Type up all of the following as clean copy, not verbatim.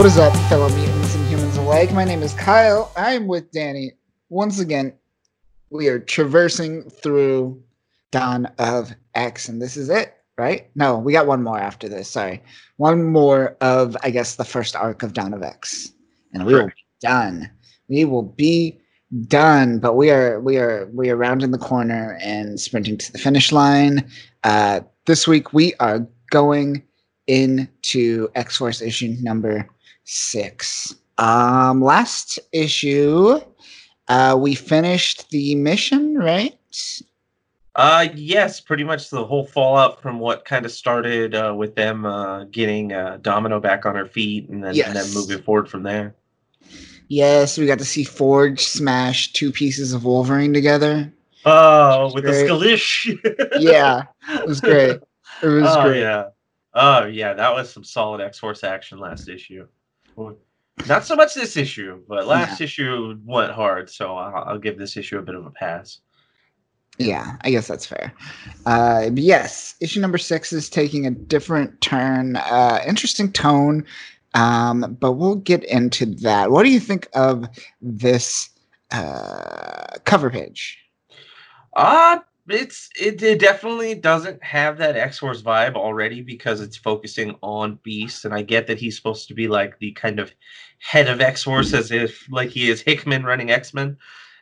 What is up, fellow mutants and humans alike? My name is Kyle. I'm with Danny. Once again, we are traversing through Dawn of X, and this is it, right? No, we got one more after this, sorry. One more of, I guess, the first arc of Dawn of X, and we will be done. We will be done, but we are rounding the corner and sprinting to the finish line. This week we are going into X-Force issue number 6. Last issue, we finished the mission, right? Yes, pretty much the whole fallout from what kind of started with them getting Domino back on her feet, and then, and then moving forward from there. Yes, we got to see Forge smash two pieces of Wolverine together. Oh, with the skalish. Yeah, it was great. It was great. Yeah. Oh, yeah, that was some solid X-Force action last issue. Not so much this issue, but last issue went hard, so I'll give this issue a bit of a pass. Yeah, I guess that's fair. Yes, issue number 6 is taking a different turn, interesting tone. But we'll get into that. What do you think of this cover page? It definitely doesn't have that X-Force vibe already because it's focusing on Beast, and I get that he's supposed to be like the kind of head of X-Force, as if like he is Hickman running X-Men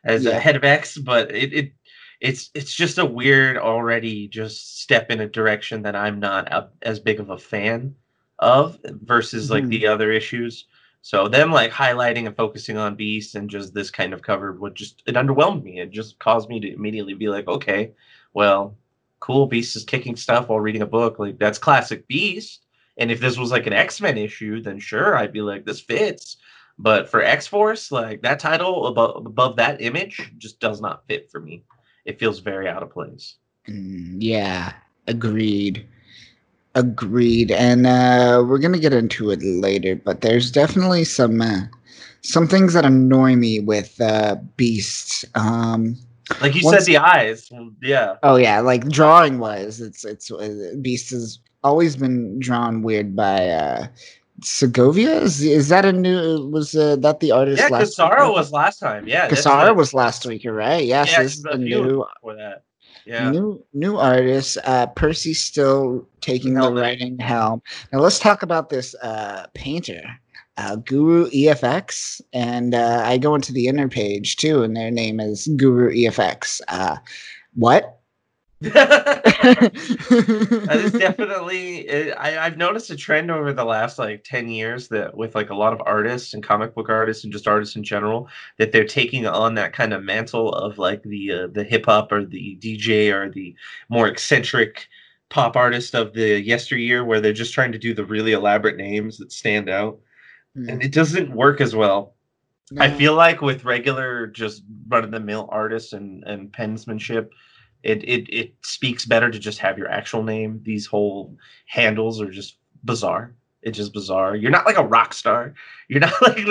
as a head of X, but it's just a weird already just step in a direction that I'm not as big of a fan of versus like the other issues. So them like highlighting and focusing on Beast and just this kind of cover would just, it underwhelmed me. It just caused me to immediately be like, okay, well, cool, Beast is kicking stuff while reading a book. Like, that's classic Beast. And if this was like an X-Men issue, then sure, I'd be like, this fits. But for X-Force, like that title above that image just does not fit for me. It feels very out of place. Yeah, agreed. Agreed, and we're gonna get into it later. But there's definitely some things that annoy me with Beast. Like you said, the eyes. Yeah. Oh yeah, like drawing wise, it's Beast has always been drawn weird by Segovia. Is that a new? Was that the artist? Yeah, Casaro was last time. Yeah, Casaro was last week. You're right. Yeah, so this is the new. For that. Yeah. New artist, Percy's still taking the writing helm. Now let's talk about this painter, Guru EFX, and I go into the inner page too, and their name is Guru EFX. What? That is definitely. I've noticed a trend over the last like 10 years that with like a lot of artists and comic book artists and just artists in general that they're taking on that kind of mantle of like the hip hop or the DJ or the more eccentric pop artist of the yesteryear, where they're just trying to do the really elaborate names that stand out, and it doesn't work as well. No. I feel like with regular just run of the mill artists and pensmanship. It speaks better to just have your actual name. These whole handles are just bizarre. It's just bizarre. You're not like a rock star. You're not like,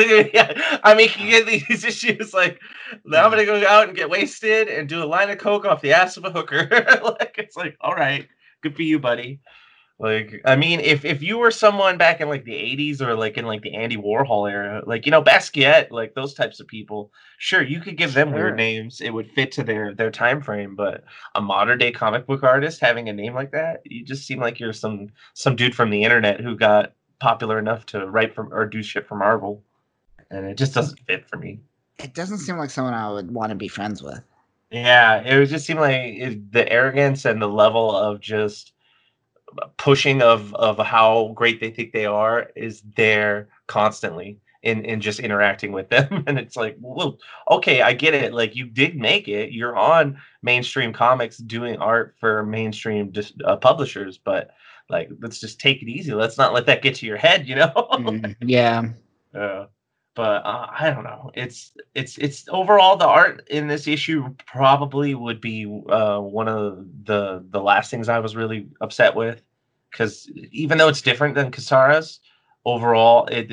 I mean, you get these issues like, now I'm going to go out and get wasted and do a line of coke off the ass of a hooker. Like, it's like, all right, good for you, buddy. Like, I mean, if you were someone back in like the 80s or like in like the Andy Warhol era, like, you know, Basquiat, like those types of people, sure, you could give them weird names. It would fit to their time frame. But a modern day comic book artist having a name like that, you just seem like you're some dude from the internet who got popular enough to write from or do shit for Marvel. And it just doesn't fit for me. It doesn't seem like someone I would want to be friends with. Yeah, it would just seem like the arrogance and the level of just pushing of how great they think they are is there constantly in just interacting with them. And it's like, well, okay, I get it. Like, you did make it. You're on mainstream comics doing art for mainstream publishers, but like, let's just take it easy. Let's not let that get to your head, you know? But I don't know. It's overall the art in this issue probably would be one of the last things I was really upset with, because even though it's different than Cassara's, overall it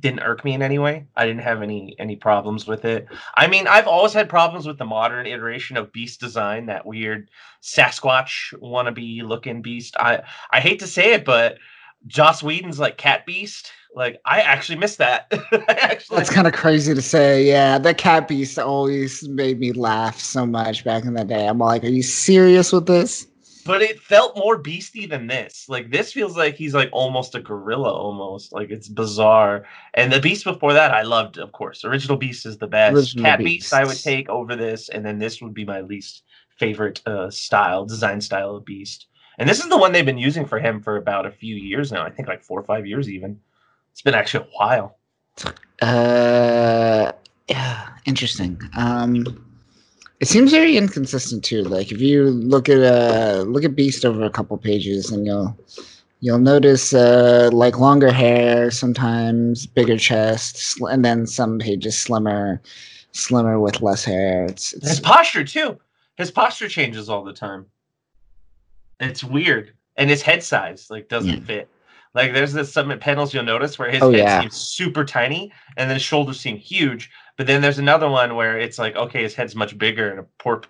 didn't irk me in any way. I didn't have any problems with it. I mean, I've always had problems with the modern iteration of Beast design, that weird Sasquatch wannabe looking Beast. I hate to say it, but Joss Whedon's like Cat Beast. Like, I actually missed that. That's kind of crazy to say. Yeah, the Cat Beast always made me laugh so much back in the day. I'm like, are you serious with this? But it felt more beasty than this. Like, this feels like he's like almost a gorilla, almost. Like, it's bizarre. And the Beast before that, I loved, of course. Original Beast is the best. Original Cat Beast I would take over this, and then this would be my least favorite design style of Beast. And this is the one they've been using for him for about a few years now. I think like 4 or 5 years even. It's been actually a while. Yeah, interesting. It seems very inconsistent too. Like if you look at Beast over a couple pages, and you'll notice like longer hair, sometimes bigger chest, and then some pages slimmer with less hair. It's his posture too. His posture changes all the time. It's weird, and his head size like doesn't fit. Like there's some panels you'll notice where his head seems super tiny, and then his shoulders seem huge. But then there's another one where it's like, okay, his head's much bigger and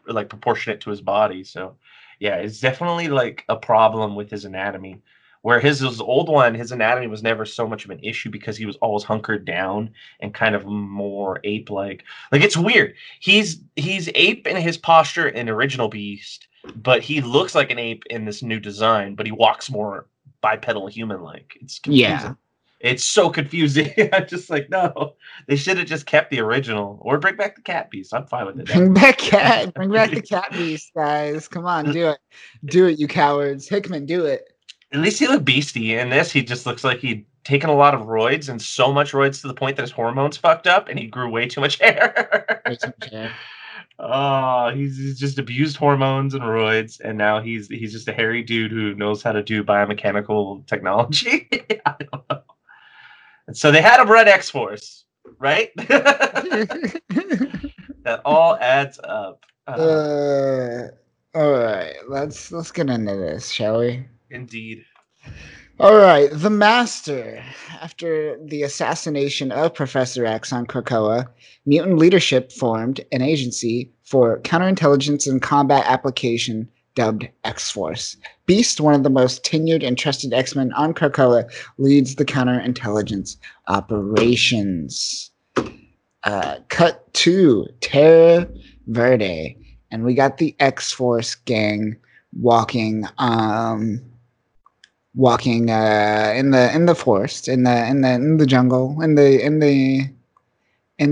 like proportionate to his body. So, yeah, it's definitely like a problem with his anatomy. Where his old one, his anatomy was never so much of an issue because he was always hunkered down and kind of more ape-like. Like, it's weird. He's ape in his posture in Original Beast, but he looks like an ape in this new design, but he walks more bipedal human-like. It's confusing. Yeah. It's so confusing. I'm just like, no, they should have just kept the original or bring back the Cat Beast. I'm fine with it. Bring back the Cat Beast, guys. Come on, do it. Do it, you cowards. Hickman, do it. At least he looked beasty. In this, he just looks like he'd taken a lot of roids, and so much roids to the point that his hormones fucked up and he grew way too much hair. Oh, he's just abused hormones and roids, and now he's just a hairy dude who knows how to do biomechanical technology. I don't know. So they had him run X-Force, right? That all adds up. All right, let's get into this, shall we? Indeed. All right, the Master. After the assassination of Professor X on Krakoa, mutant leadership formed an agency for counterintelligence and combat application dubbed X-Force. Beast, one of the most tenured and trusted X-Men on Krakoa, leads the counterintelligence operations. Cut to Terra Verde, and we got the X-Force gang walking in the forest, in the jungle, in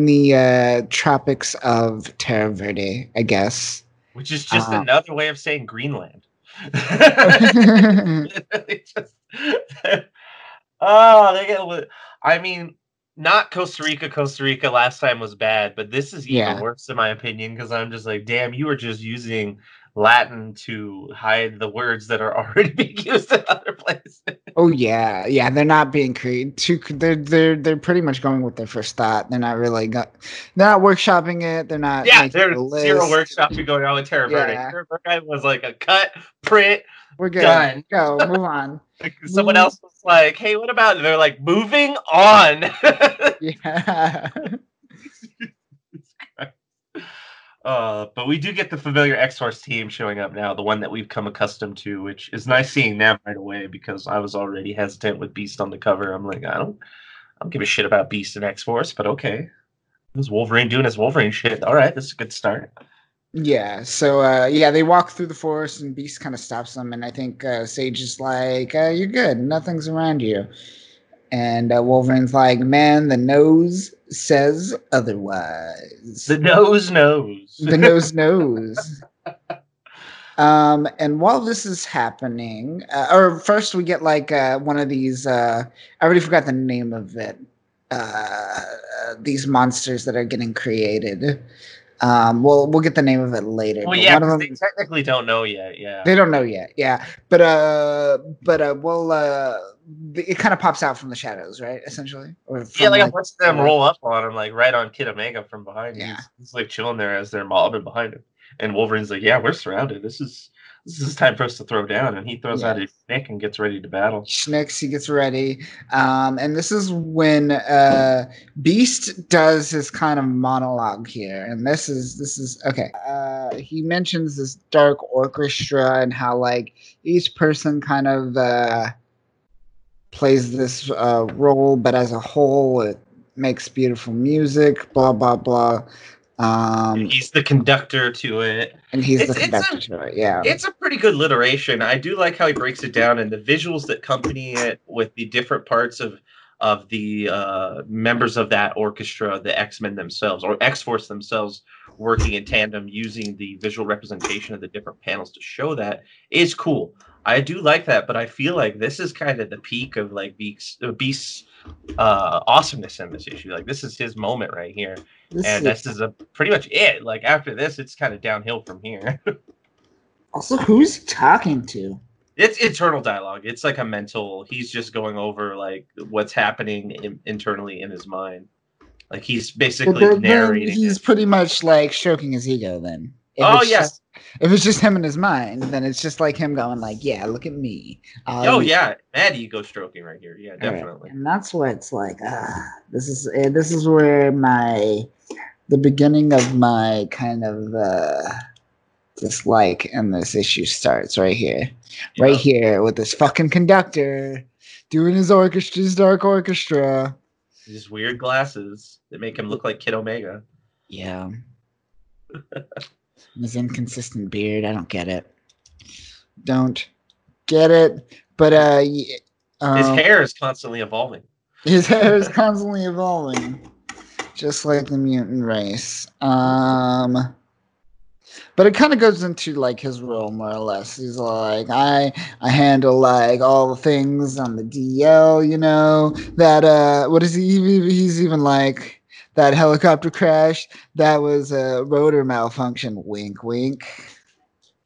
the tropics of Terra Verde, I guess. Which is just another way of saying Greenland. They get. I mean, not Costa Rica. Costa Rica last time was bad, but this is even worse in my opinion, because I'm just like, damn, you were just using Latin to hide the words that are already being used in other places. Oh yeah, yeah. They're not being creative. They're pretty much going with their first thought. They're not really they're not workshopping it. They're not. Yeah, there's zero workshopping going on with Terra Verde. Yeah. Terra Verde was like a cut, print. We're good. Done. Go move on. Someone else was like, "Hey, what about?" And they're like, "Moving on." Yeah. But we do get the familiar X-Force team showing up now, the one that we've come accustomed to, which is nice seeing them right away because I was already hesitant with Beast on the cover. I'm like, I don't give a shit about Beast and X-Force, but okay. It was Wolverine doing his Wolverine shit. All right, this is a good start. Yeah, so, they walk through the forest and Beast kind of stops them, and I think Sage is like, you're good, nothing's around you. And Wolverine's like, man, the nose says otherwise. The nose knows. The nose knows. And while this is happening, or first we get like one of these, I already forgot the name of it, these monsters that are getting created. We'll get the name of it later. Well, yeah, one of them, they technically don't know yet. Yeah, they don't know yet. Yeah, but it kind of pops out from the shadows, right? Essentially, I watch them roll up on him, like right on Kid Omega from behind. Yeah, he's like chilling there as they're mobbing behind him, and Wolverine's like, "Yeah, we're surrounded. This is time for us to throw down," and he throws out his snake and gets ready to battle. He gets ready. And this is when Beast does his kind of monologue here. And this is okay. He mentions this dark orchestra and how like each person kind of plays this role, but as a whole, it makes beautiful music, blah, blah, blah. He's the conductor to it. And yeah. It's a pretty good alliteration. I do like how he breaks it down and the visuals that accompany it with the different parts of the members of that orchestra, the X-Men themselves, or X-Force themselves, working in tandem using the visual representation of the different panels to show that is cool. I do like that, but I feel like this is kind of the peak of like Beast's awesomeness in this issue. Like, this is his moment right here. This is pretty much it. Like, after this, it's kind of downhill from here. Also, who's talking to? It's internal dialogue. It's like a mental, he's just going over like what's happening internally in his mind. Like, he's basically narrating. He's pretty much like stroking his ego then. If it's just him in his mind, then it's just like him going like, yeah, look at me. Mad ego stroking right here. Yeah, definitely. Right. And that's where it's like, this is where the beginning of my kind of dislike in this issue starts right here. Yeah. Right here with this fucking conductor doing his dark orchestra. These weird glasses that make him look like Kid Omega. Yeah. His inconsistent beard. I don't get it. But his hair is constantly evolving. Just like the mutant race. But it kind of goes into like his role more or less. He's like, I handle like all the things on the DL, you know, that he's even like, that helicopter crash, that was a rotor malfunction, wink wink.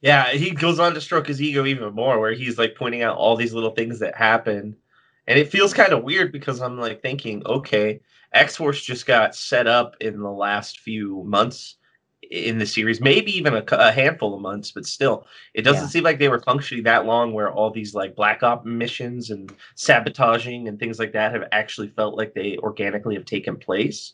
Yeah, he goes on to stroke his ego even more, where he's like pointing out all these little things that happen. And it feels kind of weird because I'm like thinking, okay, X-Force just got set up in the last few months in the series, maybe even a handful of months, but still, it doesn't seem like they were functioning that long where all these like black op missions and sabotaging and things like that have actually felt like they organically have taken place.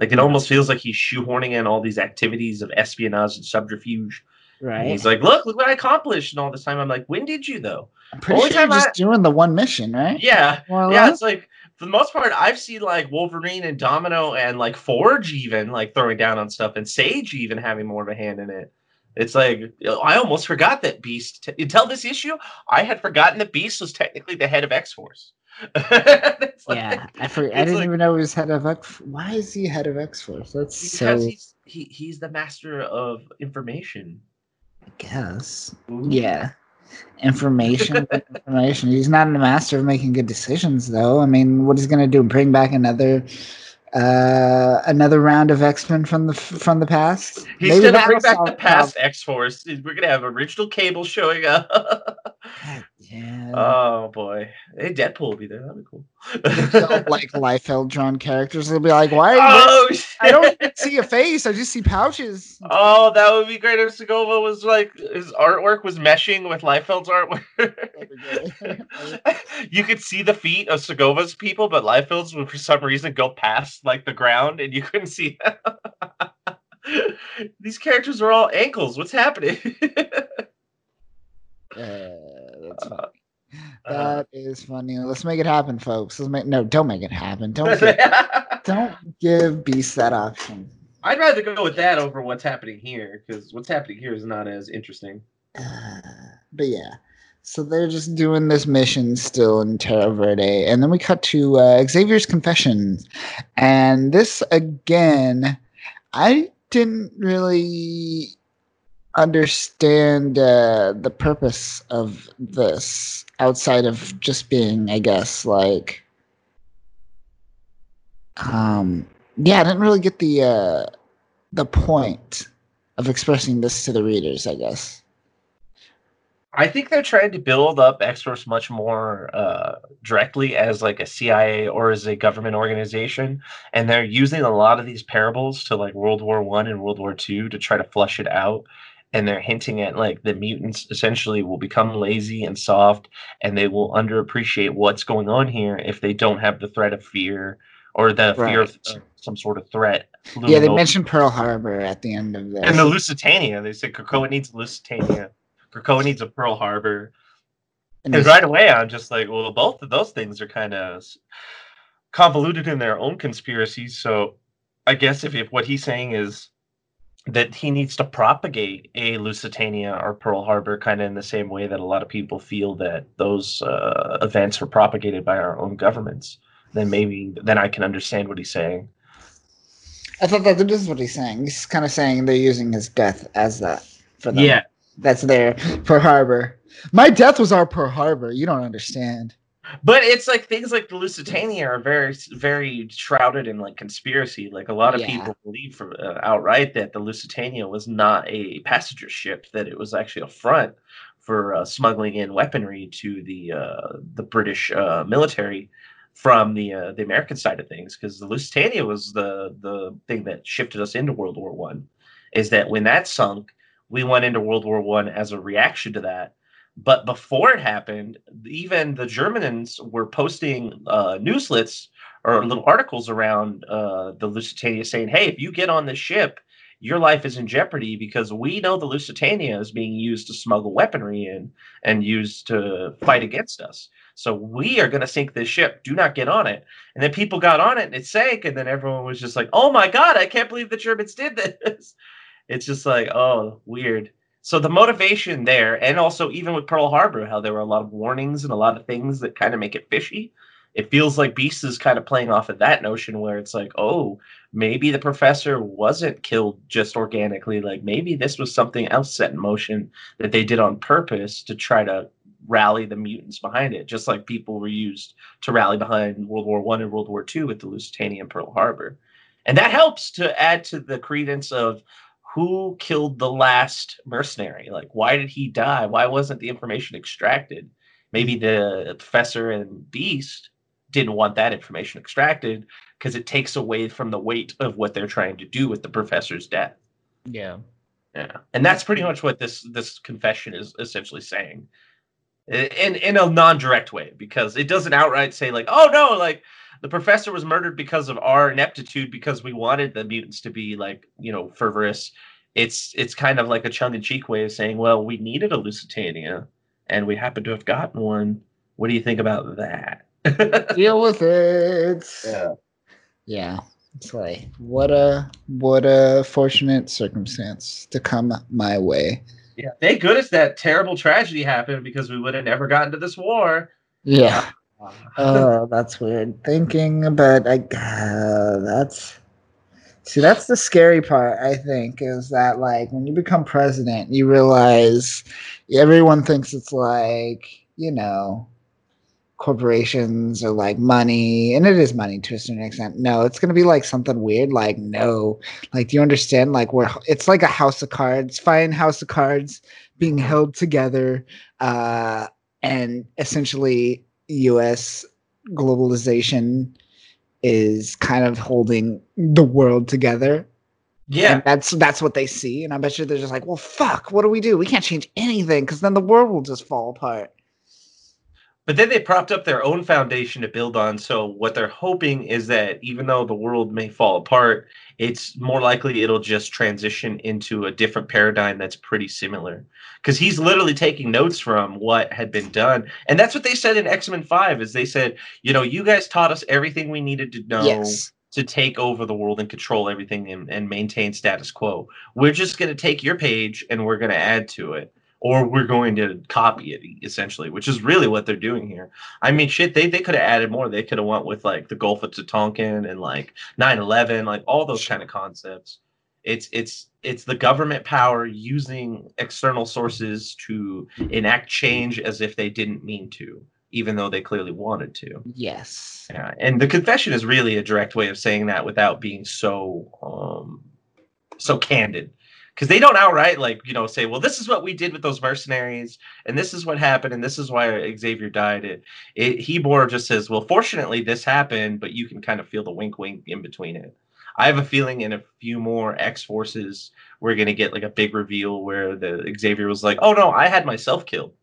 Like, it almost feels like he's shoehorning in all these activities of espionage and subterfuge. Right. And he's like, look what I accomplished. And all this time, I'm like, when did you, though? I'm pretty sure I'm just doing the one mission, right? Yeah. Yeah, it's like, for the most part, I've seen, like, Wolverine and Domino and, like, Forge even, like, throwing down on stuff. And Sage even having more of a hand in it. It's like, I almost forgot that Beast. Until this issue, I had forgotten that Beast was technically the head of X-Force. I didn't even know he was head of X. Why is he head of X-Force? He's the master of information, I guess. Ooh. Yeah, information. He's not the master of making good decisions, though. I mean, what is he gonna do? Bring back another round of X-Men from the past? He's gonna bring back the past X-Force. We're gonna have original Cable showing up. Yeah. Oh boy. Hey, Deadpool will be there. That'd be cool. Like Liefeld drawn characters. They'll be like, why are you I don't see a face, I just see pouches. Oh, that would be great if Segovia was like, his artwork was meshing with Liefeld's artwork. You could see the feet of Segovia's people, but Liefeld's would for some reason go past like the ground and you couldn't see them. These characters are all ankles. What's happening? That is funny. Let's make it happen, folks. Don't make it happen. Don't give Beast that option. I'd rather go with that over what's happening here, because what's happening here is not as interesting. But yeah, so they're just doing this mission still in Terra Verde, and then we cut to Xavier's confession, and this again, I didn't really understand the purpose of this outside of just being, I guess, like, I didn't really get the point of expressing this to the readers, I guess. I think they're trying to build up X-Force much more directly as like a CIA or as a government organization. And they're using a lot of these parables to like World War I and World War II to try to flush it out. And they're hinting at like the mutants essentially will become lazy and soft, and they will underappreciate what's going on here if they don't have the threat of fear or the fear of some sort of threat. Yeah, they mentioned Pearl Harbor at the end of this. And the Lusitania. They said Krakoa needs Lusitania. Krakoa needs a Pearl Harbor. Because right away, I'm just like, well, both of those things are kind of convoluted in their own conspiracies. So I guess if what he's saying is that he needs to propagate a Lusitania or Pearl Harbor kind of in the same way that a lot of people feel that those events were propagated by our own governments, then maybe then I can understand what he's saying. I thought that this is what he's saying. He's kind of saying they're using his death as that for them. Yeah. That's their Pearl Harbor. My death was our Pearl Harbor. You don't understand. But it's like things like the Lusitania are very, very shrouded in like conspiracy. Like a lot of people believe outright that the Lusitania was not a passenger ship; that it was actually a front for smuggling in weaponry to the British military from the American side of things. Because the Lusitania was the thing that shifted us into World War One. Is that when that sunk, we went into World War One as a reaction to that. But before it happened, even the Germans were posting newslets or little articles around the Lusitania saying, hey, if you get on this ship, your life is in jeopardy because we know the Lusitania is being used to smuggle weaponry in and used to fight against us. So we are going to sink this ship. Do not get on it. And then people got on it and it sank. And then everyone was just like, oh, my God, I can't believe the Germans did this. It's just like, oh, weird. So the motivation there, and also even with Pearl Harbor, how there were a lot of warnings and a lot of things that kind of make it fishy. It feels like Beast is kind of playing off of that notion where it's like, oh, maybe the professor wasn't killed just organically. Like maybe this was something else set in motion that they did on purpose to try to rally the mutants behind it, just like people were used to rally behind World War I and World War II with the Lusitania and Pearl Harbor. And that helps to add to the credence of who killed the last mercenary? Like, why did he die? Why wasn't the information extracted? Maybe the professor and Beast didn't want that information extracted because it takes away from the weight of what they're trying to do with the professor's death. Yeah. Yeah. And that's pretty much what this confession is essentially saying in a non-direct way, because it doesn't outright say like, oh no, like, the professor was murdered because of our ineptitude, because we wanted the mutants to be like, you know, fervorous. It's kind of like a tongue-in-cheek way of saying, well, we needed a Lusitania, and we happen to have gotten one. What do you think about that? Deal with it. Yeah. Yeah. It's like, what a fortunate circumstance to come my way. Yeah. Thank goodness that terrible tragedy happened, because we would have never gotten to this war. Yeah. Oh, that's weird thinking, but that's the scary part, I think, is that like when you become president, you realize everyone thinks it's like, you know, corporations or like money, and it is money to a certain extent. No, it's going to be like something weird. Like, no, like, do you understand? Like, it's like a house of cards, fine house of cards being held together, and essentially U.S. globalization is kind of holding the world together. Yeah, and that's what they see, and I bet you they're just like, "Well, fuck, what do we do? We can't change anything because then the world will just fall apart." But then they propped up their own foundation to build on. So what they're hoping is that even though the world may fall apart, it's more likely it'll just transition into a different paradigm that's pretty similar. Because he's literally taking notes from what had been done. And that's what they said in X-Men 5 is they said, you know, you guys taught us everything we needed to know. Yes. To take over the world and control everything and maintain status quo. We're just going to take your page and we're going to add to it. Or we're going to copy it, essentially, which is really what they're doing here. I mean, shit, they could have added more. They could have went with, like, the Gulf of Tonkin and, like, 9/11, like, all those kind of concepts. It's the government power using external sources to enact change as if they didn't mean to, even though they clearly wanted to. Yes. Yeah. And the confession is really a direct way of saying that without being so so candid. Because they don't outright, like, you know, say, well, this is what we did with those mercenaries, and this is what happened, and this is why Xavier died. He more just says, well, fortunately, this happened, but you can kind of feel the wink-wink in between it. I have a feeling in a few more X-Forces, we're going to get, like, a big reveal where the Xavier was like, oh, no, I had myself killed.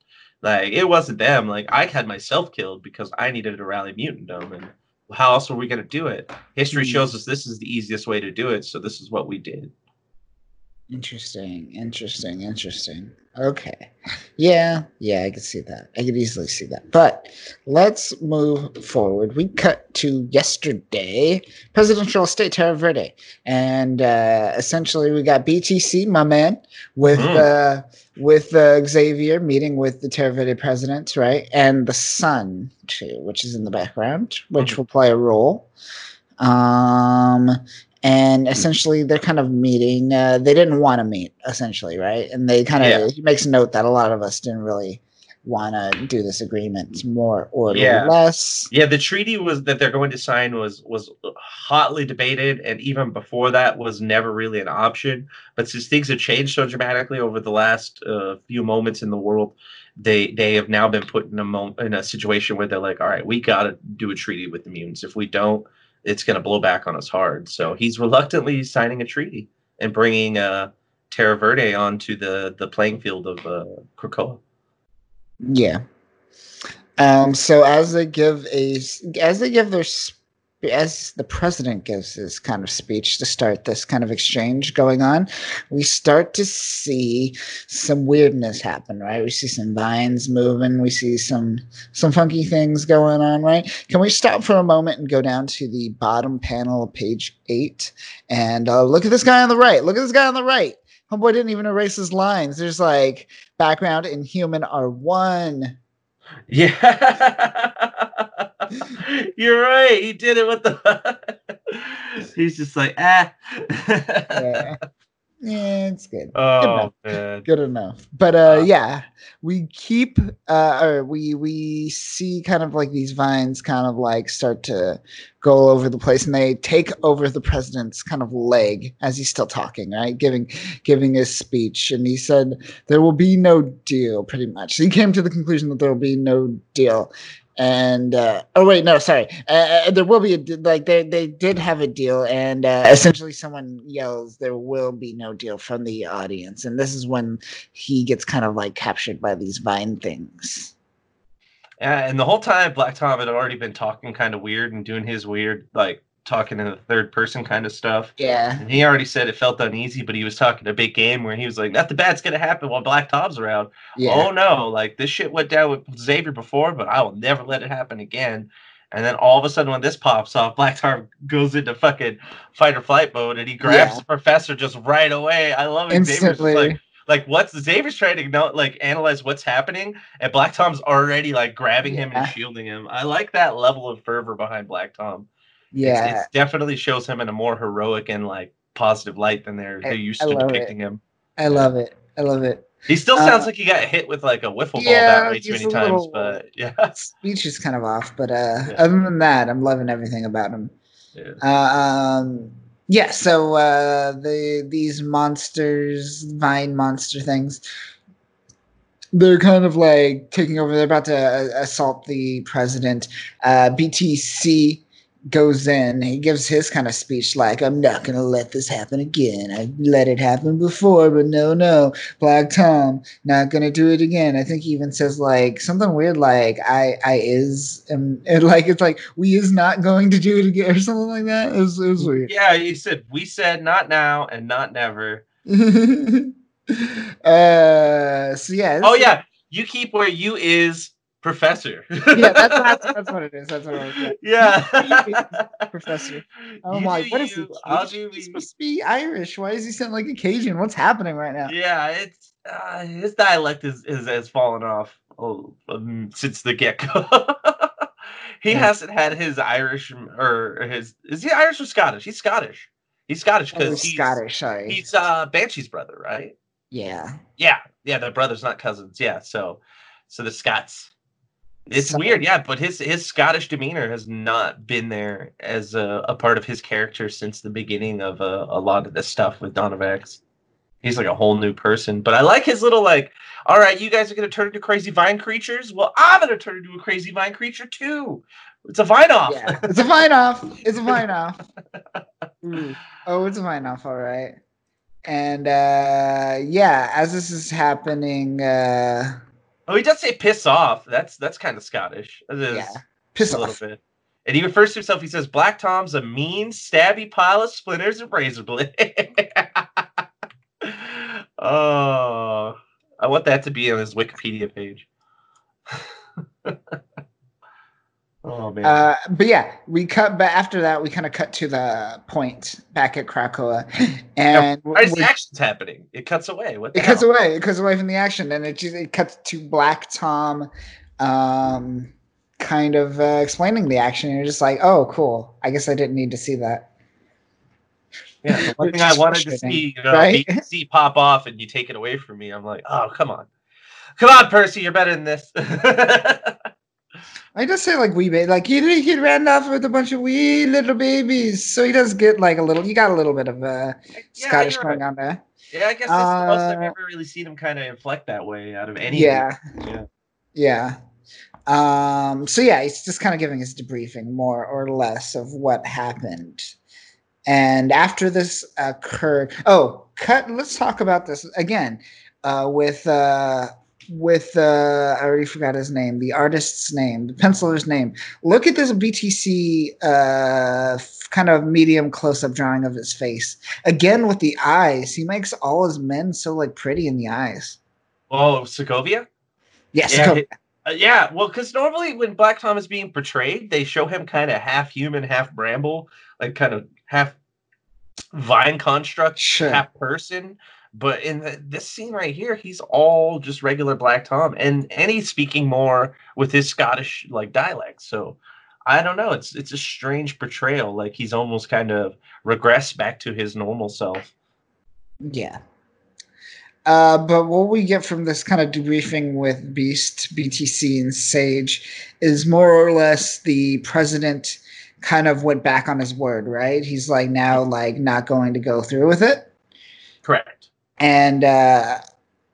Like, it wasn't them. Like, I had myself killed because I needed to rally mutantdom, and how else were we going to do it? History shows us this is the easiest way to do it, so this is what we did. Interesting. Okay. Yeah, I can see that. I could easily see that. But let's move forward. We cut to yesterday, presidential estate, Terra Verde. And essentially we got BTC, my man, with Xavier meeting with the Terra Verde president, right? And the sun, too, which is in the background, which will play a role. And essentially, they're kind of meeting. They didn't want to meet, essentially, right? And they kind of he makes a note that a lot of us didn't really want to do this agreement, more or less. Yeah, the treaty was that they're going to sign was hotly debated, and even before that was never really an option. But since things have changed so dramatically over the last few moments in the world, they have now been put in a situation where they're like, all right, we got to do a treaty with the mutants. If we don't, it's going to blow back on us hard. So he's reluctantly signing a treaty and bringing Terra Verde onto the playing field of Krakoa. Yeah. So as the president gives his kind of speech to start this kind of exchange going on, we start to see some weirdness happen, right? We see some vines moving. We see some funky things going on, right? Can we stop for a moment and go down to the bottom panel of page 8 and look at this guy on the right. Homeboy didn't even erase his lines. There's like background and human are one. Yeah. You're right. He did it with the he's just like, ah. Yeah, it's good. Oh, good enough. But we keep we see kind of like these vines kind of like start to go all over the place, and they take over the president's kind of leg as he's still talking, right? Giving his speech, and he said there will be no deal, pretty much. So he came to the conclusion that there will be no deal. And there will be they did have a deal, and essentially someone yells there will be no deal from the audience, and this is when he gets kind of like captured by these vine things. And the whole time Black Tom had already been talking kind of weird and doing his weird like talking in the third person kind of stuff. Yeah. And he already said it felt uneasy, but he was talking a big game where he was like, nothing bad's going to happen while Black Tom's around. Yeah. Oh, no. Like, this shit went down with Xavier before, but I will never let it happen again. And then all of a sudden when this pops off, Black Tom goes into fucking fight or flight mode, and he grabs the professor just right away. I love it. Instantly. Xavier's like, Xavier's trying to analyze what's happening, and Black Tom's already like grabbing him and shielding him. I like that level of fervor behind Black Tom. Yeah, it definitely shows him in a more heroic and like positive light than they're used to depicting him. I love it. He still sounds like he got hit with like a wiffle ball that way too many times, but speech is kind of off. But other than that, I'm loving everything about him. Yeah. These monsters, vine monster things, they're kind of like taking over. They're about to assault the president. BTC goes in, he gives his kind of speech like, I'm not going to let this happen again. I let it happen before, but no. Black Tom, not going to do it again. I think he even says like something weird like, we is not going to do it again or something like that. It was weird. Yeah, he said, we said not now and not never. You keep where you is. Professor. Yeah, that's what it is. That's what I was saying. Yeah. Professor. I'm like, what is he? He's supposed to be Irish. Why is he sounding like a Cajun? What's happening right now? Yeah, it's his dialect has fallen off since the get-go. He hasn't had his Irish is he Irish or Scottish? He's Scottish. He's Scottish because he's Scottish, sorry. He's Banshee's brother, right? Yeah. Yeah, they're brothers, not cousins. Yeah, so the Scots. It's weird, yeah, but his Scottish demeanor has not been there as a part of his character since the beginning of a lot of this stuff with Dawn of X. He's like a whole new person, but I like his little like, all right, you guys are going to turn into crazy vine creatures? Well, I'm going to turn into a crazy vine creature too. It's a vine off. Yeah, it's a vine off. It's a vine off. Oh, it's a vine off, all right. And as this is happening... Oh, he does say piss off. That's kind of Scottish. Piss off. A little bit. And he refers to himself, he says, Black Tom's a mean, stabby pile of splinters and razor blades. Oh, I want that to be on his Wikipedia page. Oh man. But yeah, we cut. But after that, we kind of cut to the point back at Krakoa, and the action's happening. It cuts away. What? It cuts away. It cuts away from the action, and it cuts to Black Tom, kind of explaining the action. And you're just like, oh, cool. I guess I didn't need to see that. Yeah, the one thing I wanted to see, you know, right? DC pop off, and you take it away from me. I'm like, oh, come on, come on, Percy, you're better than this. I just say like wee baby, like he ran off with a bunch of wee little babies, so he does get like a little. You got a little bit of Scottish going on there. Yeah, I guess that's the most I've ever really seen him kind of inflect that way out of any. Yeah. So yeah, he's just kind of giving his debriefing more or less of what happened. And after this occurred, let's talk about this again with I already forgot his name, the artist's name, the penciler's name. Look at this BTC kind of medium close-up drawing of his face. Again, with the eyes, he makes all his men so like pretty in the eyes. Oh, Segovia? Yes. Yeah, Segovia. Yeah, well, because normally when Black Tom is being portrayed, they show him kind of half human, half bramble, like kind of half vine construct, half person. But in this scene right here, he's all just regular Black Tom, and he's speaking more with his Scottish like dialect. So I don't know, it's a strange portrayal. Like he's almost kind of regressed back to his normal self. Yeah. But what we get from this kind of debriefing with Beast, BTC, and Sage is more or less the president kind of went back on his word, right? He's like now like not going to go through with it. Correct. And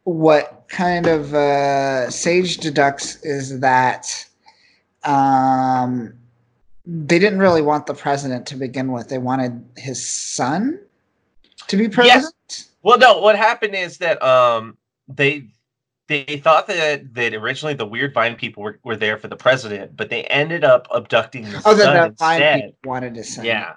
what kind of Sage deducts is that they didn't really want the president to begin with. They wanted his son to be president. Yes. Well, no, what happened is that they thought that originally the weird vine people were there for the president, but they ended up abducting his son instead. Oh, the vine people wanted his son. Yeah,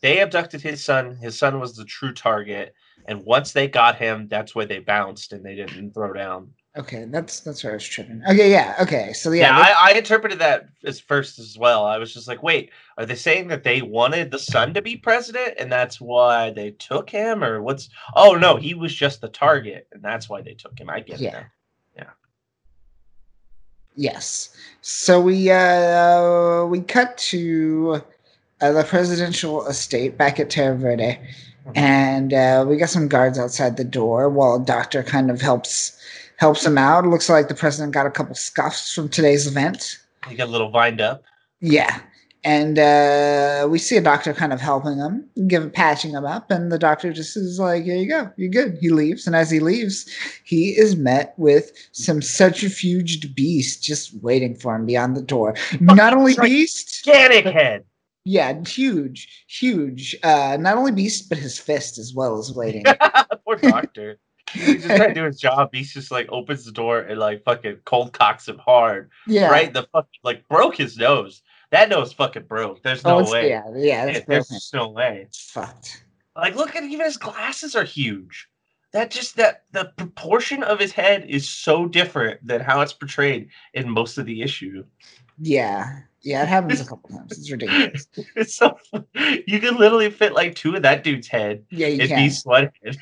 they abducted his son. His son was the true target, and once they got him, that's where they bounced and they didn't throw down. Okay, that's where I was tripping. Okay, yeah, okay. So yeah, I interpreted that as first as well. I was just like, wait, are they saying that they wanted the son to be president and that's why they took him, or what's? Oh no, he was just the target and that's why they took him. I get that. Yeah. Yes. So we cut to the presidential estate back at Terra Verde, and we got some guards outside the door while a doctor kind of helps him out. It looks like the president got a couple scuffs from today's event. He got a little vined up. Yeah. And we see a doctor kind of helping him, patching him up, and the doctor just is like, here you go, you're good. He leaves, and as he leaves, he is met with some subterfuged beast just waiting for him beyond the door. Not only beast... Gigantic head! Yeah, huge. Not only beast, but his fist as well is waiting. Poor doctor. He's just trying to do his job. Beast just like opens the door and like fucking cold cocks him hard. Yeah. Right? The fucking like broke his nose. That nose fucking broke. There's no way. Yeah. There's just no way. It's fucked. Like look at even his glasses are huge. That the proportion of his head is so different than how it's portrayed in most of the issue. Yeah. Yeah, it happens a couple times. It's ridiculous. It's so funny. You can literally fit like two of that dude's head. Yeah, you can. Beast's one head.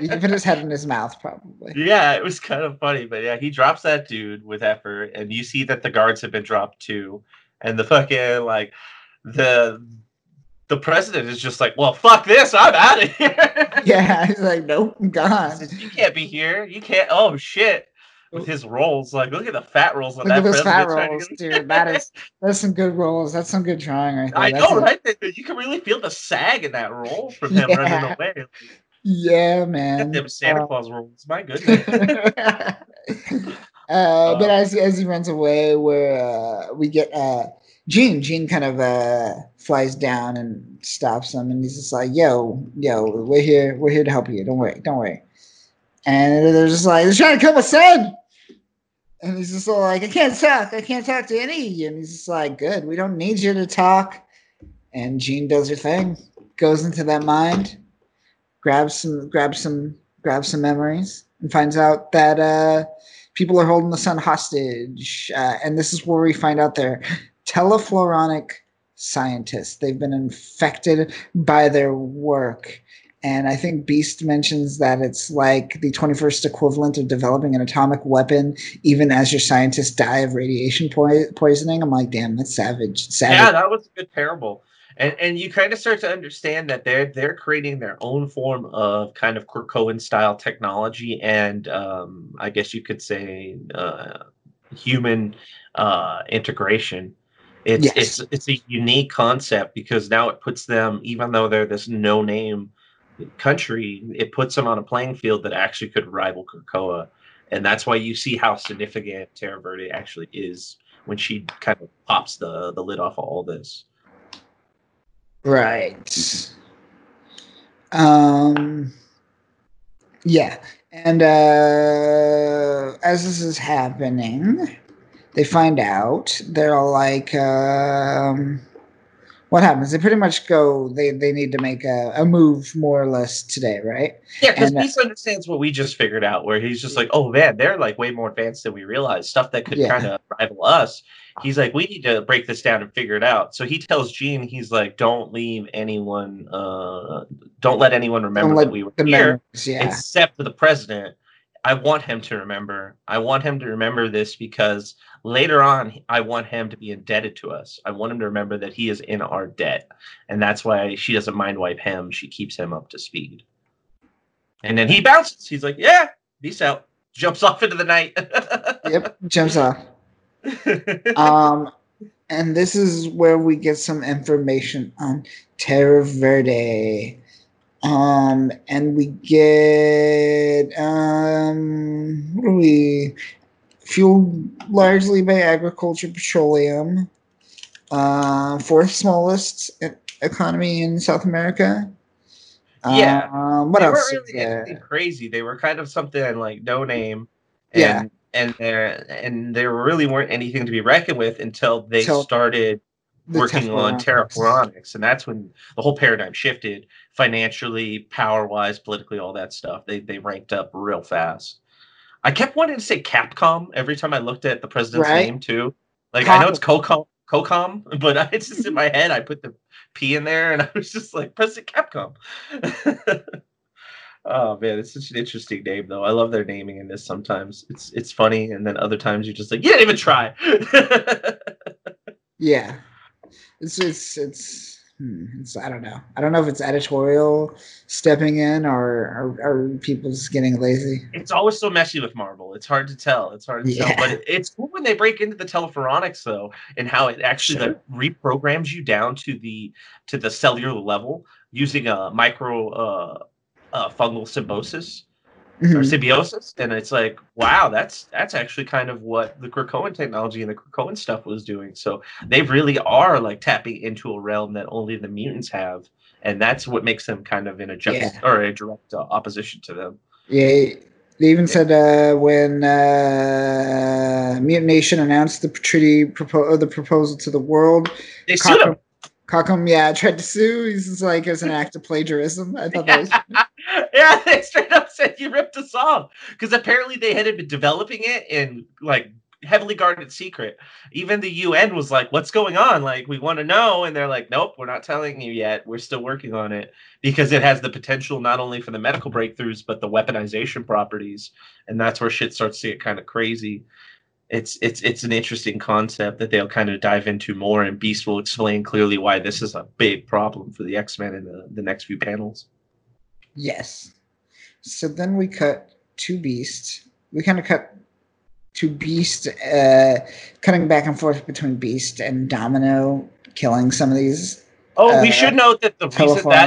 You can fit his head in his mouth, probably. Yeah, it was kind of funny, but yeah, he drops that dude with effort, and you see that the guards have been dropped too, and the fucking like the president is just like, well, fuck this, I'm out of here. Yeah, he's like, nope, I'm gone. You can't be here. You can't. Oh shit. With his rolls, like look at the fat rolls on that. Look at those fat rolls, dude. That's some good rolls. That's some good drawing right there. I know, right? You can really feel the sag in that roll from him running away. Like, yeah, man. Them Santa Claus rolls. My goodness. But as he runs away, we get Jean. Jean kind of flies down and stops him, and he's just like, "Yo, we're here to help you. Don't worry." And they're just like, they're trying to kill my son. And he's just like, I can't talk to any of you. And he's just like, good, we don't need you to talk. And Jean does her thing, goes into that mind, grabs some grabs some memories and finds out that people are holding the sun hostage. And this is where we find out they're telephoronic scientists. They've been infected by their work. And I think Beast mentions that it's like the 21st equivalent of developing an atomic weapon, even as your scientists die of radiation poisoning. I'm like, damn, that's savage. Yeah, that was a good parable. And you kind of start to understand that they're creating their own form of kind of Krakoan-style technology and, I guess you could say, human integration. It's a unique concept because now it puts them, even though they're this no-name country, it puts them on a playing field that actually could rival Krakoa. And that's why you see how significant Terra Verde actually is when she kind of pops the lid off of all this. Right. Yeah. And as this is happening, they find out. They're all like, what happens? They pretty much go, they need to make a move more or less today, right? Yeah, because Beast understands what we just figured out, where he's just like, oh man, they're like way more advanced than we realize. Stuff that could kind of rival us. He's like, we need to break this down and figure it out. So he tells Jean, he's like, don't leave anyone, don't let anyone remember that we were here, except for the president. I want him to remember. I want him to remember this because later on, I want him to be indebted to us. I want him to remember that he is in our debt. And that's why she doesn't mind wipe him. She keeps him up to speed. And then he bounces. He's like, yeah, peace out. Jumps off into the night. Yep, jumps off. And this is where we get some information on Terra Verde. And we get, fueled largely by agriculture, petroleum, fourth smallest economy in South America. Yeah. What else? They weren't really anything crazy. They were kind of something like no name. And, yeah. And there really weren't anything to be reckoned with until they started working on Telephoronics, and that's when the whole paradigm shifted financially, power-wise, politically, all that stuff. They ranked up real fast. I kept wanting to say Capcom every time I looked at the president's name too. Like I know it's COCOM, but it's just in my head. I put the P in there, and I was just like President Capcom. Oh man, it's such an interesting name though. I love their naming in this. Sometimes it's funny, and then other times you're just like you didn't even try. Yeah. It's I don't know. I don't know if it's editorial stepping in or people just getting lazy. It's always so messy with Marvel. It's hard to tell. But it's cool when they break into the telephoronics though, and how it actually reprograms you down to the cellular level using a micro fungal symbiosis. Mm-hmm. Or symbiosis, and it's like, wow, that's actually kind of what the Krakoan technology and the Krakoan stuff was doing. So they really are like tapping into a realm that only the mutants have, and that's what makes them kind of in a direct opposition to them. Yeah, they even said when Mutant Nation announced the treaty the proposal to the world, they sued them. Kakum, tried to sue. He's like, it was an act of plagiarism. I thought that was... Yeah, they straight up said you ripped us off. Because apparently they had been developing it in, like, heavily guarded secret. Even the UN was like, what's going on? Like, we want to know. And they're like, nope, we're not telling you yet. We're still working on it. Because it has the potential not only for the medical breakthroughs, but the weaponization properties. And that's where shit starts to get kind of crazy. It's an interesting concept that they'll kind of dive into more, and Beast will explain clearly why this is a big problem for the X-Men in the next few panels. Yes. So then we cut to Beast. We kind of cut to Beast, cutting back and forth between Beast and Domino, killing some of these. Oh, we should note that the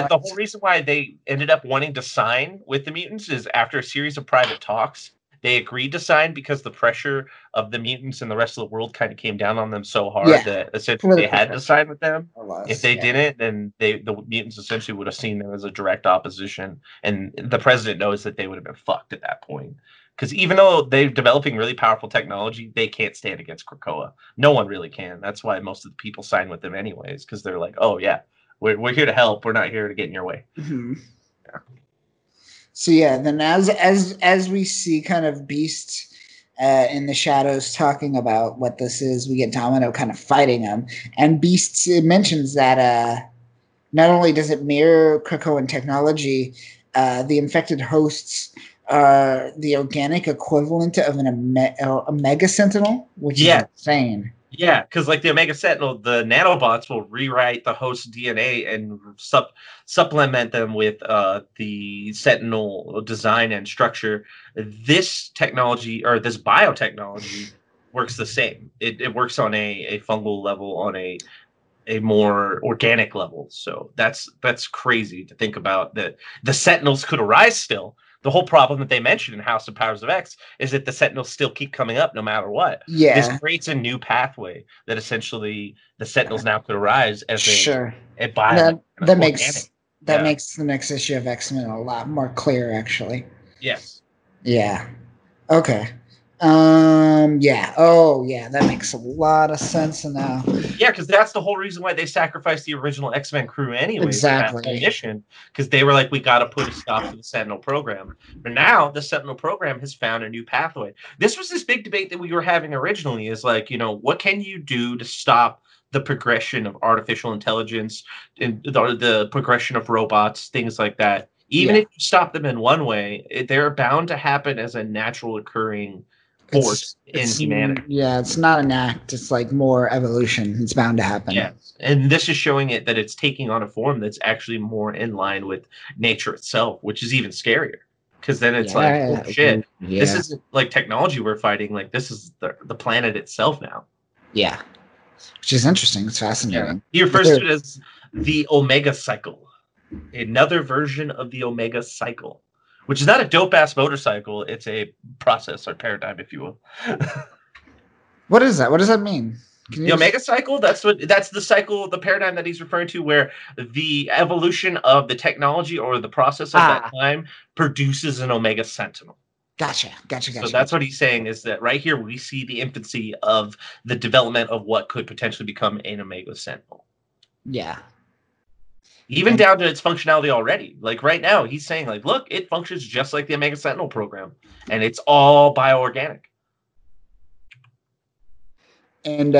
whole reason why they ended up wanting to sign with the mutants is after a series of private talks. They agreed to sign because the pressure of the mutants and the rest of the world kind of came down on them so hard that essentially they had to sign with them. If they didn't, then the mutants essentially would have seen them as a direct opposition. And the president knows that they would have been fucked at that point. Because even though they're developing really powerful technology, they can't stand against Krakoa. No one really can. That's why most of the people sign with them anyways, because they're like, oh, yeah, we're here to help. We're not here to get in your way. Mm-hmm. Yeah. So yeah, then as we see kind of Beast in the shadows talking about what this is, we get Domino kind of fighting him, and Beast mentions that not only does it mirror Krakoan technology, the infected hosts are the organic equivalent of an Omega Sentinel, which is insane. Yeah, because like the Omega Sentinel, the nanobots will rewrite the host DNA and supplement them with the Sentinel design and structure. This technology, or this biotechnology, works the same. It works on a fungal level, on a more organic level. So that's crazy to think about, that the Sentinels could arise still. The whole problem that they mentioned in House of Powers of X is that the Sentinels still keep coming up no matter what. Yeah. This creates a new pathway that essentially the Sentinels now could arise as a bio. That makes the next issue of X-Men a lot more clear, actually. Yes. Yeah. Okay. Yeah. Oh, yeah. That makes a lot of sense now. Yeah, because that's the whole reason why they sacrificed the original X-Men crew anyway. Exactly. Because they were like, we got to put a stop to the Sentinel program. But now the Sentinel program has found a new pathway. This was this big debate that we were having originally, is like, you know, what can you do to stop the progression of artificial intelligence and the progression of robots, things like that? Even if you stop them in one way, they're bound to happen as a natural occurring force in humanity. Yeah, it's not an act. It's like more evolution. It's bound to happen. Yeah. And this is showing it that it's taking on a form that's actually more in line with nature itself, which is even scarier. Because then it's like, oh, shit, this isn't like technology we're fighting. Like, this is the planet itself now. Yeah. Which is interesting. It's fascinating. He refers to it as the Omega Cycle. Another version of the Omega Cycle. Which is not a dope-ass motorcycle. It's a process or paradigm, if you will. What is that? What does that mean? The Omega Cycle? That's the cycle, the paradigm that he's referring to, where the evolution of the technology or the process of that time produces an Omega Sentinel. Gotcha. So that's what he's saying, is that right here we see the infancy of the development of what could potentially become an Omega Sentinel. Yeah. Even down to its functionality already. Like right now, he's saying, like, look, it functions just like the Omega Sentinel program. And it's all bioorganic. And,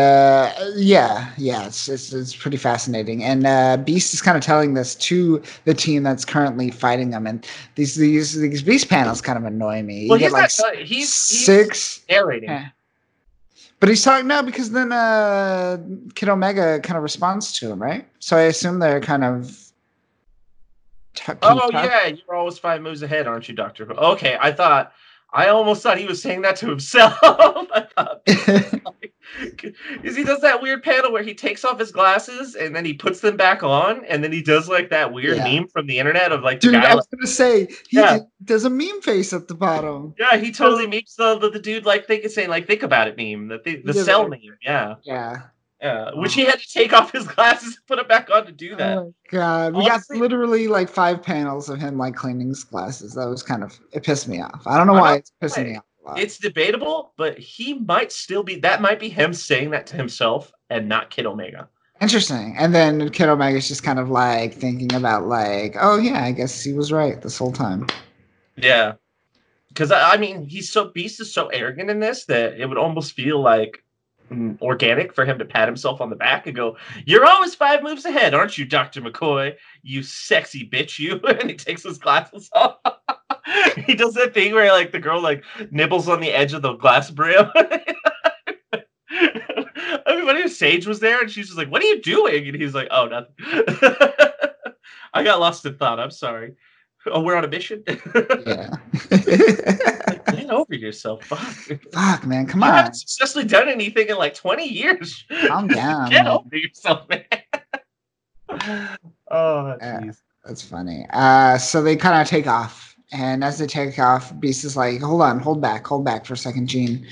it's pretty fascinating. And Beast is kind of telling this to the team that's currently fighting them. And these Beast panels kind of annoy me. Well, he's narrating. Yeah. But he's talking now because then Kid Omega kind of responds to him, right? So I assume they're kind of... you're always 5 moves ahead, aren't you, Doctor Who? Okay, I almost thought he was saying that to himself. I thought, because he does that weird panel where he takes off his glasses and then he puts them back on, and then he does like that weird meme from the internet of like the guy. I was gonna say he does a meme face at the bottom. Yeah, he totally memes the dude like think about it meme, the cell meme. Yeah. Yeah. Which he had to take off his glasses and put it back on to do that. Oh my God. We got literally like 5 panels of him like cleaning his glasses. That was kind of, it pissed me off. I don't know why it's pissing me off a lot. It's debatable, but he might still be, that might be him saying that to himself and not Kid Omega. Interesting. And then Kid Omega's just kind of like thinking about like, oh yeah, I guess he was right this whole time. Yeah. Because I mean, Beast is so arrogant in this that it would almost feel like organic for him to pat himself on the back and go, you're always 5 moves ahead, aren't you, Dr. McCoy? You sexy bitch, you. And he takes his glasses off. He does that thing where like the girl like nibbles on the edge of the glass brim. Everybody, Sage was there and she's just like, what are you doing? And he's like, oh, nothing. I got lost in thought. I'm sorry. Oh, we're on a mission? Yeah. Like, get over yourself. Fuck, man. Come on. You haven't successfully done anything in like 20 years. Calm down. Get over yourself, man. Oh, geez. That's funny. So they kind of take off. And as they take off, Beast is like, hold on, hold back for a second, Jean.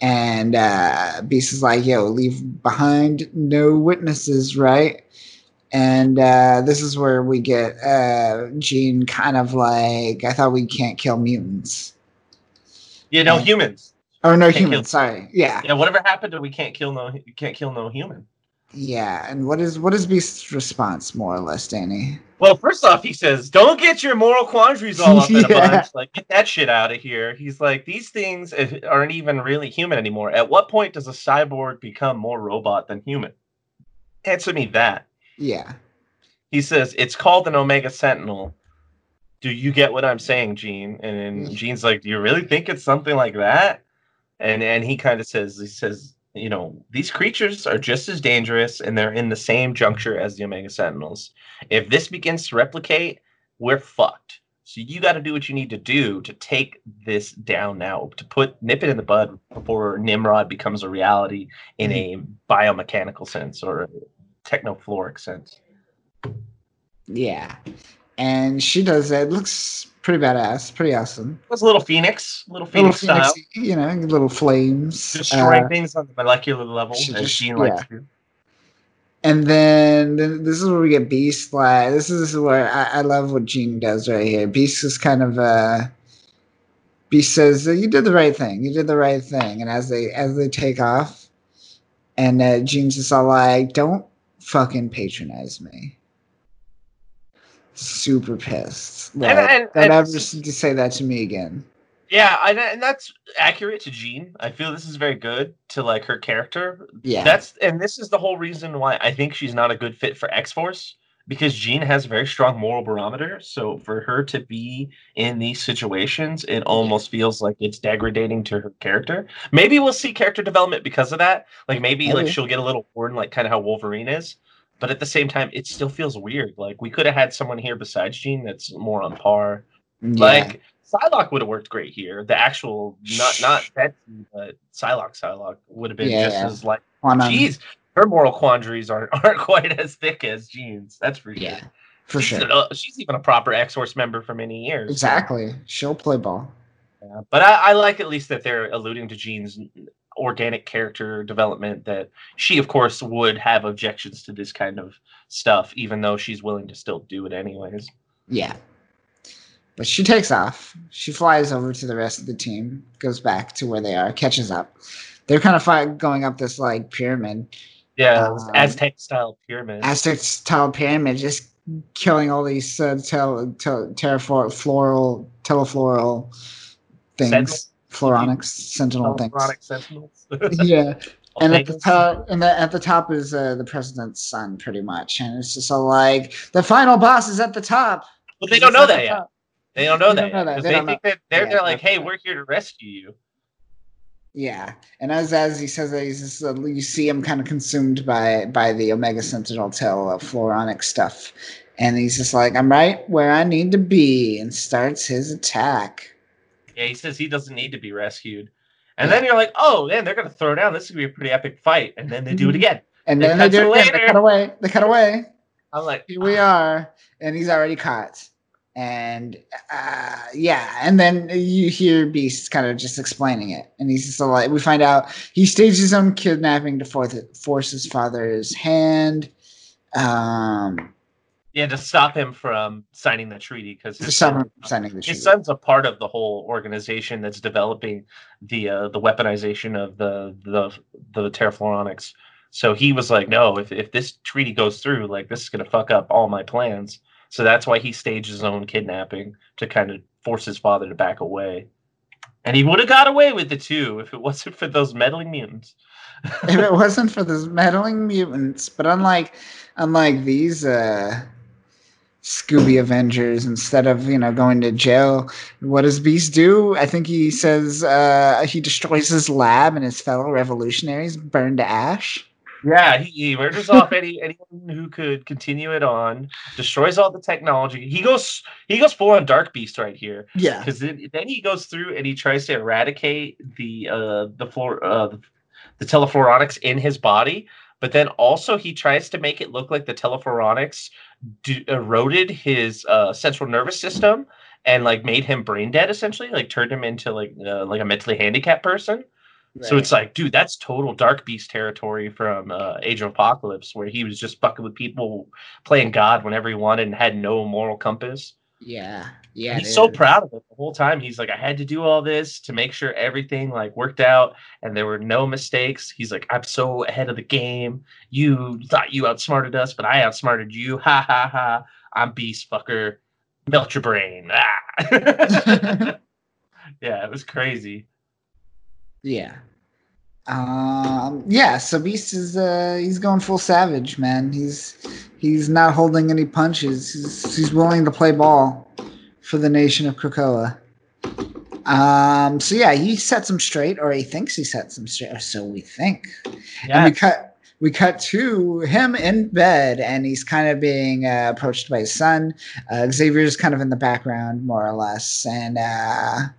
And Beast is like, yo, leave behind no witnesses, right? And this is where we get Jean kind of like, I thought we can't kill mutants. Yeah, no humans. Or no humans, sorry. Yeah. Yeah, whatever happened to we can't kill no human. Yeah, and what is Beast's response, more or less, Danny? Well, first off, he says, don't get your moral quandaries all up in a bunch. Like, get that shit out of here. He's like, these things aren't even really human anymore. At what point does a cyborg become more robot than human? Answer me that. Yeah. He says, it's called an Omega Sentinel. Do you get what I'm saying, Jean? And Jean's like, do you really think it's something like that? And he kind of says, you know, these creatures are just as dangerous, and they're in the same juncture as the Omega Sentinels. If this begins to replicate, we're fucked. So you got to do what you need to do to take this down now, to nip it in the bud before Nimrod becomes a reality in a biomechanical sense or a technofloric sense. Yeah. And she does that. It looks pretty badass, pretty awesome. It was a little Phoenix style. You know, little flames. Destroying things on the molecular level, as Jean likes to do. And then this is where we get Beast. Like, this is where I love what Jean does right here. Beast is kind of Beast says, you did the right thing. You did the right thing. And as they take off, and Jean's just all like, don't fucking patronize me. Super pissed. Like, and ever to say that to me again. Yeah, and that's accurate to Jean. I feel this is very good to like her character. Yeah, and this is the whole reason why I think she's not a good fit for X-Force, because Jean has a very strong moral barometer. So for her to be in these situations, it almost feels like it's degrading to her character. Maybe we'll see character development because of that. Like maybe. Like she'll get a little bored, like kind of how Wolverine is. But at the same time, it still feels weird. Like, we could have had someone here besides Jean that's more on par. Yeah. Like, Psylocke would have worked great here. The actual, not Betsy, but Psylocke would have been just as like, geez, her moral quandaries aren't quite as thick as Jean's. That's for sure. Yeah, for sure. She's even a proper X-Force member for many years. Exactly. So. She'll play ball. Yeah. But I like at least that they're alluding to Jean's organic character development, that she of course would have objections to this kind of stuff, even though she's willing to still do it anyways. Yeah. But she takes off. She flies over to the rest of the team, goes back to where they are, catches up. They're kind of going up this like pyramid. Yeah, Aztec-style pyramid, just killing all these telefloral things. Telephoronics sentinels. Yeah, and at the top, is the president's son, pretty much, and it's just all like the final boss is at the top. But they don't know that yet. They think they're like, hey, we're here to rescue you. Yeah, and as he says that, he's just, you see him kind of consumed by the Omega Sentinel Telephoronics stuff, and he's just like, I'm right where I need to be, and starts his attack. Yeah, he says he doesn't need to be rescued. And then you're like, oh, man, they're going to throw down. This is going to be a pretty epic fight. And then they do it again. And then they do it again. They cut away. I'm like, here we are. And he's already caught. And, and then you hear Beast kind of just explaining it. And he's just like, we find out he staged his own kidnapping to force his father's hand. Yeah, to stop him from signing the treaty, because his son's a part of the whole organization that's developing the weaponization of the Terrafloronics. So he was like, no, if this treaty goes through, like, this is going to fuck up all my plans. So that's why he staged his own kidnapping to kind of force his father to back away. And he would have got away with it, too, if it wasn't for those meddling mutants. But unlike these... Scooby Avengers, instead of, you know, going to jail, what does Beast do? I think he says he destroys his lab and his fellow revolutionaries burn to ash. Yeah, he murders off anyone who could continue it on, destroys all the technology. He goes full on Dark Beast right here. Yeah, because then he goes through and he tries to eradicate the Telephoronics in his body. But then also he tries to make it look like the Telephoronics eroded his central nervous system and like made him brain dead, essentially, like turned him into like a mentally handicapped person. Right. So it's like, dude, that's total Dark Beast territory from Age of Apocalypse, where he was just fucking with people, playing God whenever he wanted, and had no moral compass. Yeah, yeah. He's so proud of it the whole time. He's like, I had to do all this to make sure everything like worked out, and there were no mistakes. He's like, I'm so ahead of the game. You thought you outsmarted us, but I outsmarted you. Ha ha ha! I'm Beast, fucker. Melt your brain. Ah. Yeah, it was crazy. Yeah. Yeah, so Beast is he's going full savage, man. He's not holding any punches. He's willing to play ball for the nation of Krakoa. So yeah, he sets him straight, or he thinks he sets him straight, or so we think. Yes. And we cut to him in bed, and he's kind of being approached by his son. Xavier's kind of in the background, more or less, and I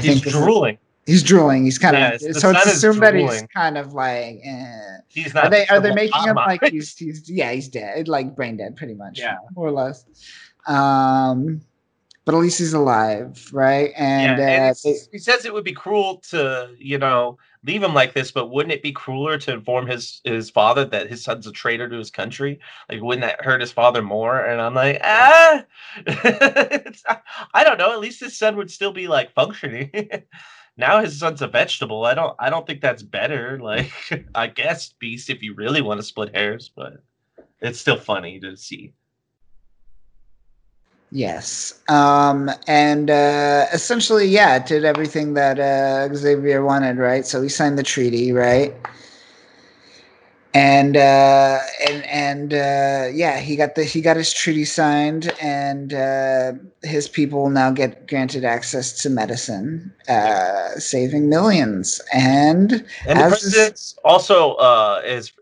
think he's drooling. He's drooling. He's kind of, so it's assumed that he's kind of like, eh. He's not. Are they making him like he's dead, like brain dead, pretty much, yeah, more or less. But at least he's alive, right? And, he says it would be cruel to, leave him like this, but wouldn't it be crueler to inform his father that his son's a traitor to his country? Like, wouldn't that hurt his father more? And I'm like, I don't know. At least his son would still be like functioning. Now his son's a vegetable. I don't think that's better. Like, I guess, Beast, if you really want to split hairs, but it's still funny to see. Yes. Essentially, yeah, it did everything that Xavier wanted, right? So he signed the treaty, right? And he got his treaty signed, and his people now get granted access to medicine, saving millions. And the president also is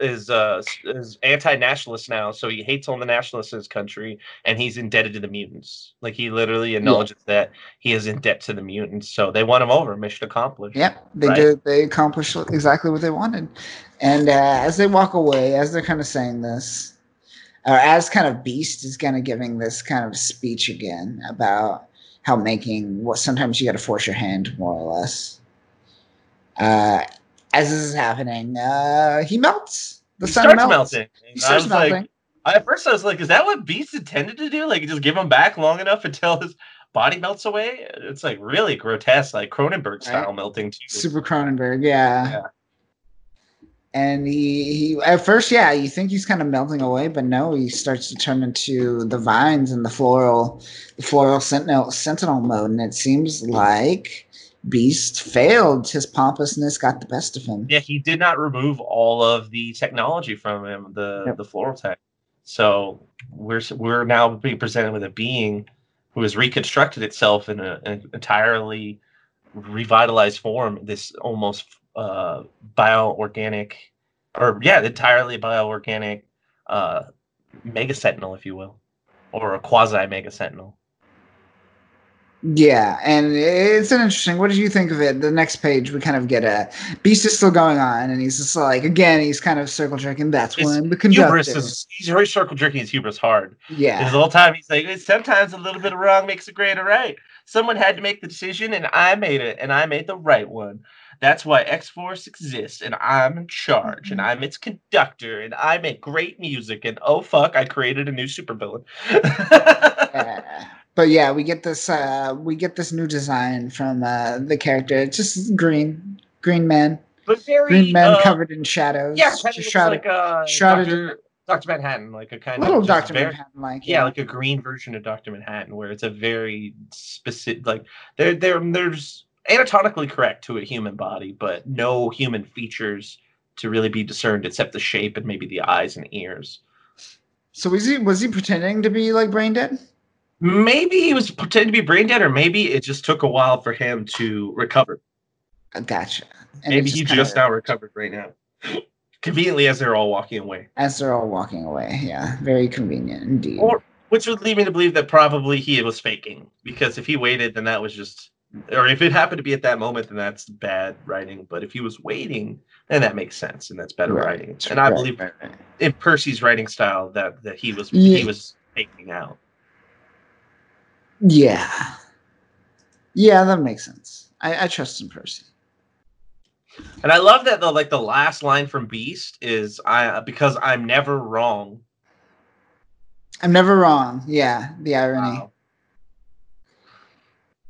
anti-nationalist now, so he hates all the nationalists in his country, and he's indebted to the mutants. Like, he literally acknowledges that he is in debt to the mutants, so they won him over. Mission accomplished. Yep, they did. They accomplished exactly what they wanted. And as they walk away, as they're kind of saying this, or as kind of Beast is kind of giving this kind of speech again about how making what sometimes you got to force your hand, more or less. As this is happening, he melts. The sun starts melting. He starts melting. At first I was like, is that what Beast intended to do? Like, just give him back long enough until his body melts away? It's like really grotesque, like Cronenberg style melting too. Super Cronenberg, yeah. And he at first, yeah, you think he's kind of melting away, but no, he starts to turn into the vines and the floral sentinel mode. And it seems like Beast failed. His pompousness got the best of him. Yeah, he did not remove all of the technology from him, the floral tech. So we're now being presented with a being who has reconstructed itself in an entirely revitalized form. This almost entirely bioorganic mega sentinel, if you will, or a quasi mega sentinel. Yeah, and it's an interesting. What did you think of it? The next page, we kind of get a Beast is still going on, and he's just like, again, he's kind of circle jerking. That's when the conductor. He's already circle jerking his hubris hard. Yeah, his whole time he's like, sometimes a little bit of wrong makes a greater right. Someone had to make the decision, and I made it, and I made the right one. That's why X-Force exists, and I'm in charge, and I'm its conductor, and I make great music, and oh fuck, I created a new supervillain. But yeah, we get this new design from the character. It's just green man, but very green man covered in shadows. Yeah, kind of shrouded, like Dr. Manhattan, like a kind of little Dr. Manhattan, like like a green version of Dr. Manhattan, where it's a very specific, like there's anatomically correct to a human body, but no human features to really be discerned except the shape and maybe the eyes and ears. So was he pretending to be like brain dead? Maybe he was pretending to be brain dead, or maybe it just took a while for him to recover. Gotcha. And maybe he just now recovered right now. Conveniently, as they're all walking away. Yeah. Very convenient indeed. Which would lead me to believe that probably he was faking, because if he waited, then that was just... Or if it happened to be at that moment, then that's bad writing. But if he was waiting, then that makes sense, and that's better writing. And I believe in Percy's writing style that he was taking out. Yeah, that makes sense. I trust in Percy. And I love that though. Like the last line from Beast is, "I because I'm never wrong." I'm never wrong. Yeah, the irony. Wow.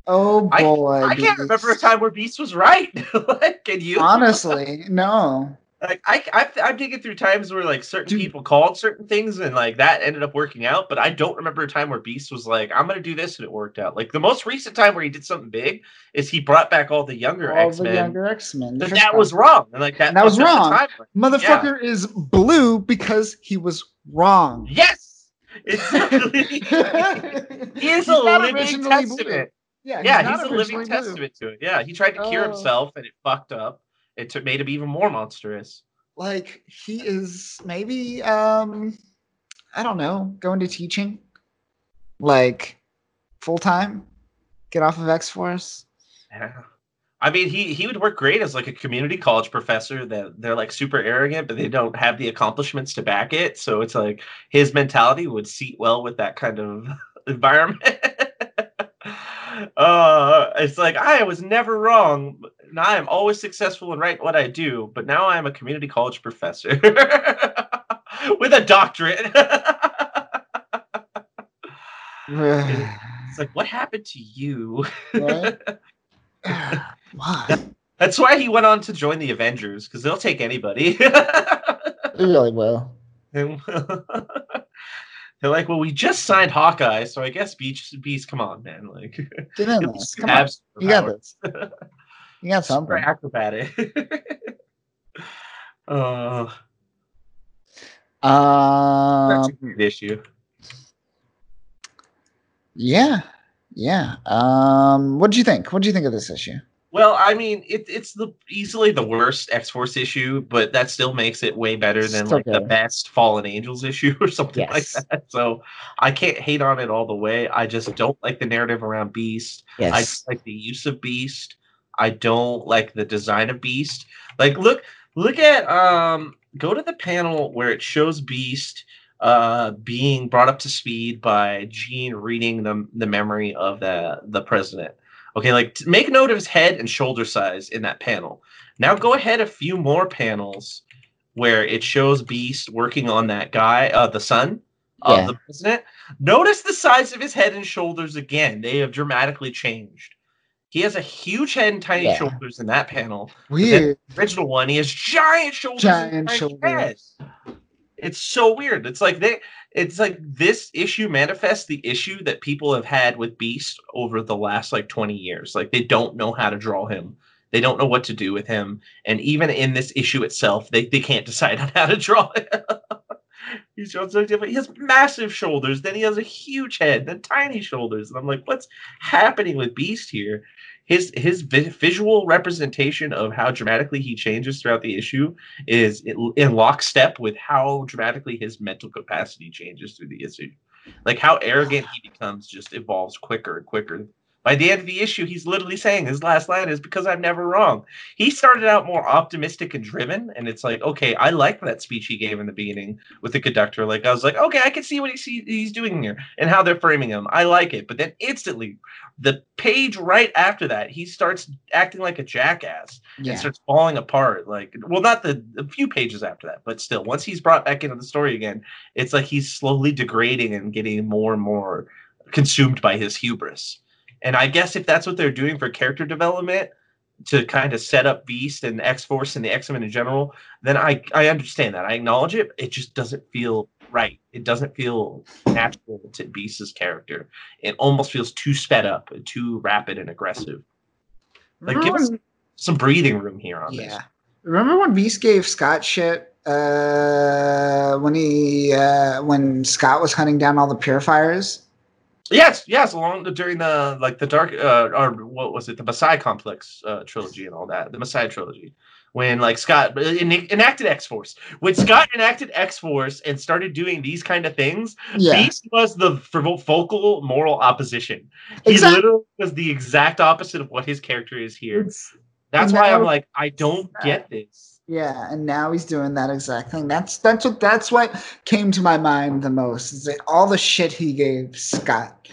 Oh boy! I can't remember a time where Beast was right. Like, can you? Honestly, no. Like I'm digging through times where like certain people called certain things and like that ended up working out, but I don't remember a time where Beast was like, "I'm gonna do this" and it worked out. Like the most recent time where he did something big is he brought back all the younger X-Men. But that was wrong. And like that was wrong. Motherfucker is blue because he was wrong. Yes, exactly. He's a living testament. Yeah, he's a living testament to it. Yeah, he tried to cure himself and it fucked up. It made him even more monstrous. Like, he is maybe, I don't know, going to teaching? Like, full-time? Get off of X-Force? Yeah. I mean, he would work great as, like, a community college professor that they're, like, super arrogant, but they don't have the accomplishments to back it. So it's, like, his mentality would seat well with that kind of environment. It's like, I was never wrong. Now I'm always successful and right what I do, but now I'm a community college professor with a doctorate. It's like, what happened to you? What? Why? That's why he went on to join the Avengers, because they'll take anybody. They really will. They're like, well, we just signed Hawkeye, so I guess Beast, come on, man. Like, get in this. Come on. You got this. You got something. Acrobatic. That's a good issue. Yeah. Yeah. What did you think? What did you think of this issue? Well, I mean, it's easily the worst X-Force issue, but that still makes it way better than like the best Fallen Angels issue or something like that. So I can't hate on it all the way. I just don't like the narrative around Beast. Yes. I just like the use of Beast. I don't like the design of Beast. Like, look at go to the panel where it shows Beast being brought up to speed by Jean reading the memory of the president. Okay, like, make note of his head and shoulder size in that panel. Now go ahead a few more panels where it shows Beast working on that guy, the son of the president. Notice the size of his head and shoulders again. They have dramatically changed. He has a huge head and tiny shoulders in that panel. Weird. The original one, he has giant shoulders. Giant shoulders. Head. It's so weird. It's like this issue manifests the issue that people have had with Beast over the last like 20 years. Like, they don't know how to draw him. They don't know what to do with him. And even in this issue itself, they can't decide on how to draw him. He's drawn so different. He has massive shoulders. Then he has a huge head. Then tiny shoulders. And I'm like, what's happening with Beast here? His visual representation of how dramatically he changes throughout the issue is in lockstep with how dramatically his mental capacity changes through the issue. Like, how arrogant he becomes just evolves quicker and quicker. By the end of the issue, he's literally saying his last line is, because I'm never wrong. He started out more optimistic and driven, and it's like, okay, I like that speech he gave in the beginning with the conductor. Like, I was like, okay, I can see what he's doing here and how they're framing him. I like it. But then instantly, the page right after that, he starts acting like a jackass and starts falling apart. Like, well, not a few pages after that, but still, once he's brought back into the story again, it's like he's slowly degrading and getting more and more consumed by his hubris. And I guess if that's what they're doing for character development, to kind of set up Beast and X-Force and the X-Men in general, then I understand that. I acknowledge it. But it just doesn't feel right. It doesn't feel natural to Beast's character. It almost feels too sped up and too rapid and aggressive. Like, give us some breathing room here on this. Yeah. Remember when Beast gave Scott shit when Scott was hunting down all the purifiers? Yes, during the Dark or what was it, the Messiah Complex trilogy and all that, the Messiah trilogy, when like Scott enacted X-Force. When Scott enacted X-Force and started doing these kind of things, Beast was the vocal moral opposition. He literally was the exact opposite of what his character is here. That's why I'm like, I don't get this. Yeah, and now he's doing that exact thing. That's what came to my mind the most. Is that all the shit he gave Scott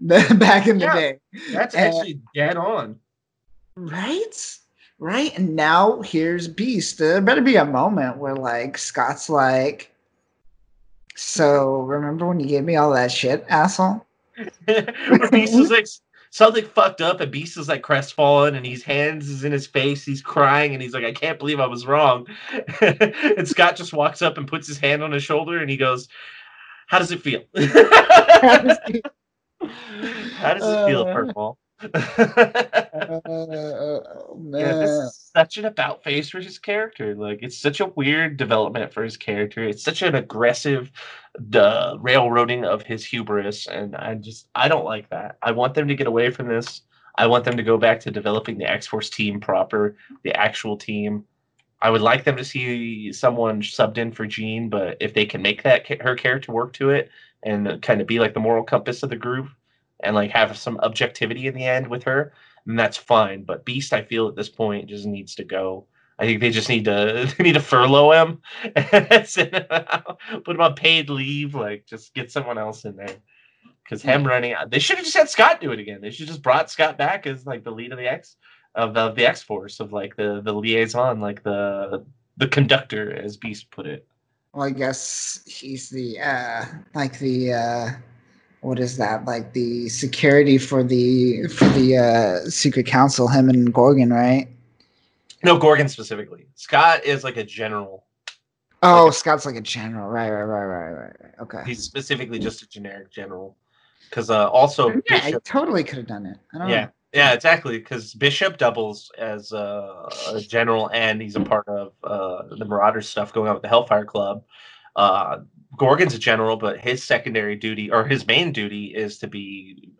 back in the day? That's actually dead on. Right. And now here's Beast. There better be a moment where like Scott's like, So remember when you gave me all that shit, asshole? Where Beast is like, something fucked up, and Beast is like crestfallen, and his hands is in his face. He's crying, and he's like, "I can't believe I was wrong." And Scott just walks up and puts his hand on his shoulder, and he goes, "How does it feel? How does it feel, Purple?" Man. Yeah, this is such an about face for his character. Like, it's such a weird development for his character. It's such an aggressive railroading of his hubris, and I don't like that. I want them to get away from this. I want them to go back to developing the X-Force team proper, the actual team. I would like them to see someone subbed in for Jean, but if they can make that her character work to it and kind of be like the moral compass of the group, and like have some objectivity in the end with her, and that's fine. But Beast, I feel at this point, just needs to go. I think they just need to furlough him, put him on paid leave, like just get someone else in there. Because him running out, they should have just had Scott do it again. They should have just brought Scott back as like the lead of the X Force, of like the liaison, like the conductor, as Beast put it. Well, I guess he's the what is that? Like the security for the Secret Council, him and Gorgon, right? No, Gorgon specifically. Scott is like a general. Oh, like Scott's like a general. Right. Okay. He's specifically just a generic general. Because also... Yeah, Bishop, I totally could have done it. I don't know. Yeah, exactly. Because Bishop doubles as a general, and he's a part of the Marauder stuff going on with the Hellfire Club. Gorgon's a general, but his secondary duty, or his main duty, is to be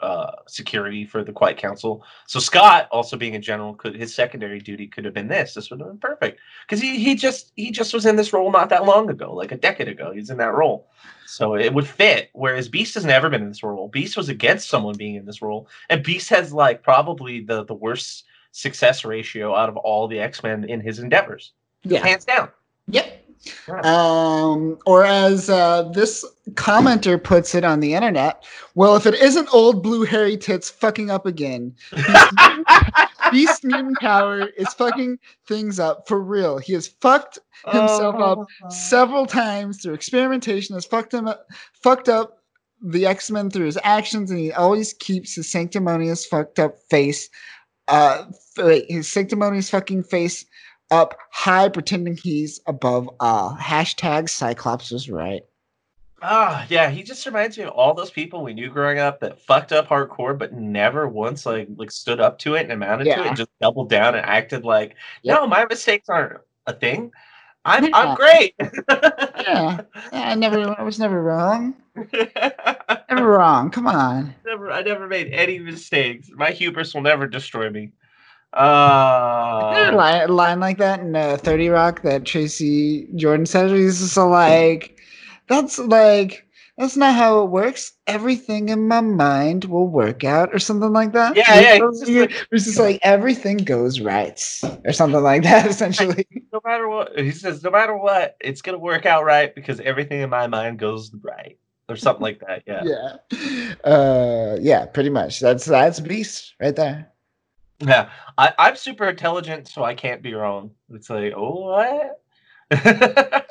security for the Quiet Council. So Scott, also being a general, his secondary duty could have been this. This would have been perfect, because he just was in this role not that long ago, like a decade ago. He's in that role, so it would fit. Whereas Beast has never been in this role. Beast was against someone being in this role, and Beast has like probably the worst success ratio out of all the X-Men in his endeavors. Yeah, hands down. Yep. Or as this commenter puts it on the internet, well, if it isn't old blue hairy tits fucking up again, Beast mutant power is fucking things up for real. He has fucked himself up several times through experimentation, has fucked up the X-Men through his actions, and he always keeps his sanctimonious fucked up face up high, pretending he's above all. # Cyclops was right. Yeah, he just reminds me of all those people we knew growing up that fucked up hardcore, but never once like stood up to it and amounted to it, and just doubled down and acted like, no, my mistakes aren't a thing. I'm great. I was never wrong. Never wrong. Come on. I never made any mistakes. My hubris will never destroy me. A line like that in 30 Rock that Tracy Jordan said. He's just like, that's not how it works. Everything in my mind will work out, or something like that. Yeah. It's just like everything goes right, or something like that. Essentially, no matter what he says, no matter what, it's gonna work out right because everything in my mind goes right, or something like that. Yeah. Yeah. Pretty much. That's Beast right there. Yeah, I'm super intelligent, so I can't be wrong. It's like, what? But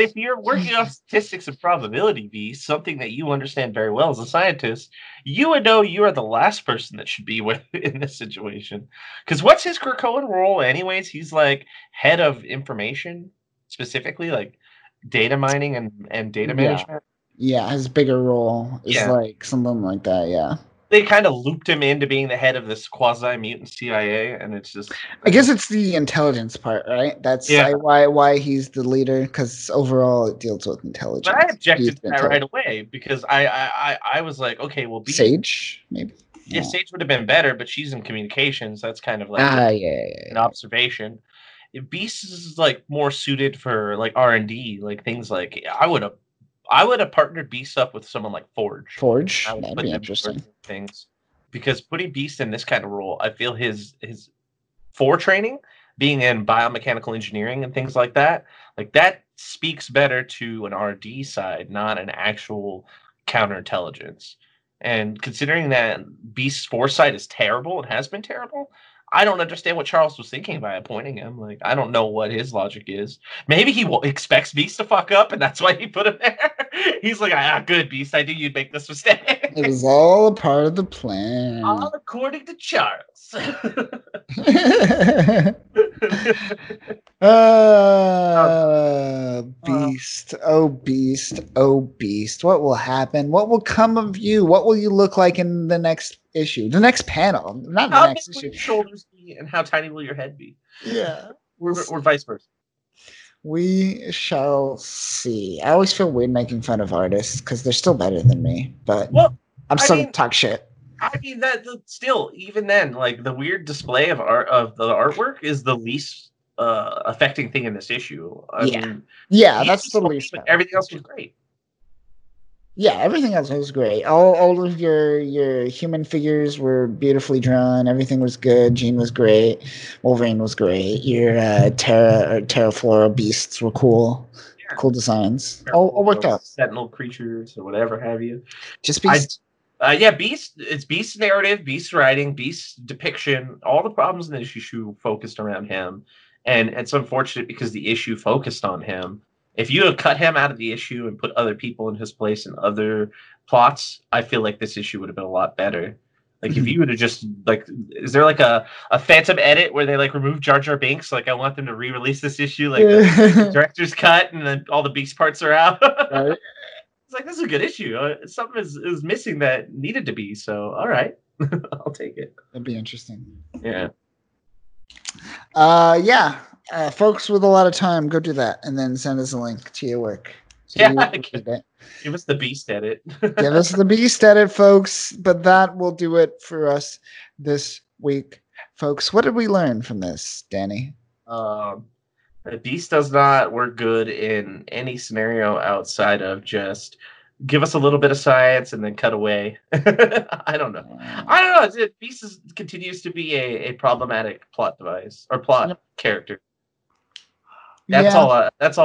if you're working off statistics and probability, something that you understand very well as a scientist, you would know you are the last person that should be with in this situation. Because what's his Krakoan role anyways? He's like head of information, specifically, like data mining and data management. Yeah, his bigger role is like something like that, They kind of looped him into being the head of this quasi-mutant CIA, and it's just... I guess it's the intelligence part, right? That's why he's the leader, because overall it deals with intelligence. But I objected to that right away, because I was like, okay, well... Sage, maybe? Yeah, Sage would have been better, but she's in communications. That's kind of like an observation. If Beast is like more suited for like R&D, like things like... I would have partnered Beast up with someone like Forge. That'd be interesting. Things, because putting Beast in this kind of role, I feel his training, being in biomechanical engineering and things like that speaks better to an R&D side, not an actual counterintelligence. And considering that Beast's foresight is terrible, it has been terrible. I don't understand what Charles was thinking by appointing him. Like, I don't know what his logic is. Maybe he expects Beast to fuck up, and that's why he put him there. He's like, ah, good, Beast. I knew you'd make this mistake. It was all a part of the plan. All according to Charles. Beast. Oh, Beast. Oh, Beast. What will happen? What will come of you? What will you look like in the next issue? The next panel. Not the next issue. How big will your shoulders be and how tiny will your head be? Yeah. Or vice versa. We shall see. I always feel weird making fun of artists because they're still better than me, but I'm still gonna talk shit. I mean, still, even then, like the weird display of art of the artwork is the least affecting thing in this issue. I mean, that's the least. But everything else was great. Yeah, everything else was great. All of your human figures were beautifully drawn. Everything was good. Jean was great. Wolverine was great. Your Terra Flora beasts were cool. Yeah. Cool designs. All worked out. Sentinel creatures or whatever have you. Just Beast. Beast. It's Beast narrative, Beast writing, Beast depiction. All the problems in the issue focused around him. And it's unfortunate because the issue focused on him. If you had cut him out of the issue and put other people in his place and other plots, I feel like this issue would have been a lot better. Like, if you would have just, like, is there, like, a phantom edit where they, like, remove Jar Jar Binks? Like, I want them to re-release this issue, like, the director's cut, and then all the Beast parts are out. Right. It's like, this is a good issue. Something is missing that needed to be, so, all right. I'll take it. That'd be interesting. Yeah. Folks with a lot of time, go do that, and then send us a link to your work. So give us the Beast edit. Give us the Beast edit, folks. But that will do it for us this week, folks. What did we learn from this, Danny? The Beast does not work good in any scenario outside of just give us a little bit of science and then cut away. I don't know. Beast continues to be a problematic plot device or plot character. That's all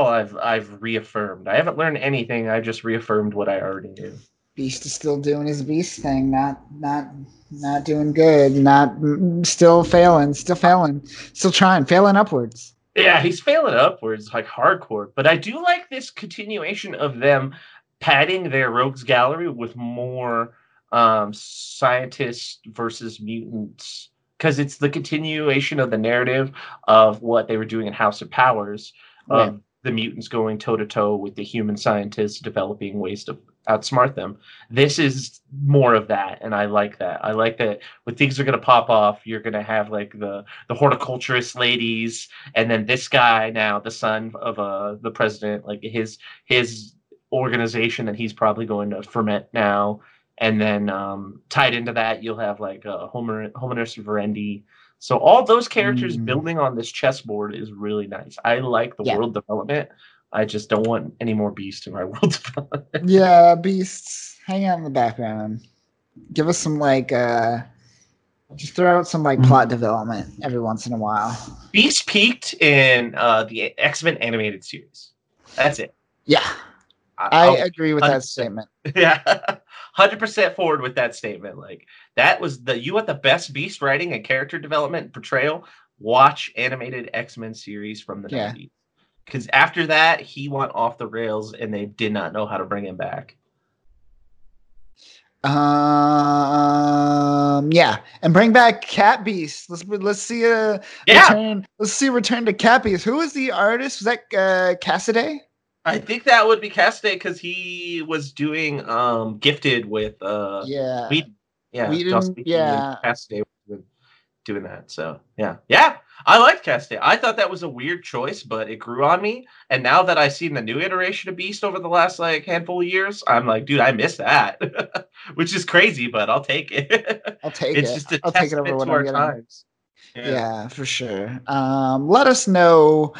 I've reaffirmed. I haven't learned anything. I've just reaffirmed what I already knew. Beast is still doing his Beast thing, not doing good, still failing, still trying, failing upwards. Yeah, he's failing upwards like hardcore. But I do like this continuation of them padding their rogues gallery with more scientists versus mutants. Because it's the continuation of the narrative of what they were doing in House of Powers, of the mutants going toe-to-toe with the human scientists, developing ways to outsmart them. This is more of that, and I like that. I like that when things are going to pop off, you're going to have like the horticulturist ladies, and then this guy now, the son of the president, like his organization that he's probably going to ferment now. And then tied into that, you'll have like Hominus Virendi. So all those characters building on this chessboard is really nice. I like the world development. I just don't want any more Beasts in my world development. Yeah, Beasts. Hang out in the background. Give us some like... just throw out some like plot development every once in a while. Beast peaked in the X-Men animated series. That's it. Yeah. I agree with that statement. Yeah. 100% forward with that statement. Like, that was you want the best Beast writing and character development and portrayal? Watch animated X-Men series from the 90s. Because after that, he went off the rails and they did not know how to bring him back. And bring back Cat Beast. Let's see a return. Let's see a return to Cat Beast. Who was the artist? Was that Cassaday? I think that would be Cassaday because he was doing Gifted with Whedon. Cassaday was doing that. So yeah, I liked Cassaday. I thought that was a weird choice, but it grew on me. And now that I've seen the new iteration of Beast over the last like handful of years, I'm like, dude, I miss that, which is crazy, but I'll take it. I'll take it over one of the times. Yeah, for sure. Let us know.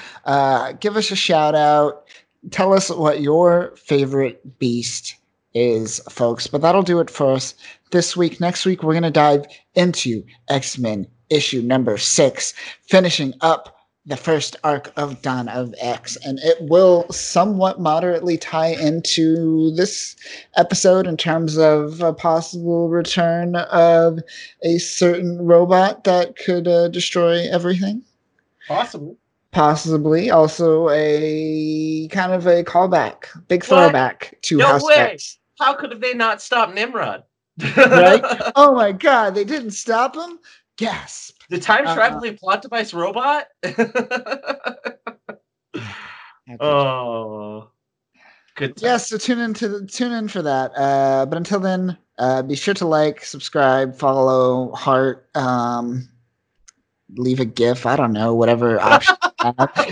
Give us a shout out. Tell us what your favorite Beast is, folks. But that'll do it for us this week. Next week, we're going to dive into X-Men issue number 6, finishing up the first arc of Dawn of X. And it will somewhat moderately tie into this episode in terms of a possible return of a certain robot that could destroy everything. Possibly. Possibly also a kind of a callback, big throwback to House X. How could they not stop Nimrod? Right? Oh my God, they didn't stop him? Gasp. The time traveling plot device robot? Oh, good. Yes, yeah, so tune in for that. But until then, be sure to like, subscribe, follow, heart, leave a GIF. I don't know, whatever option.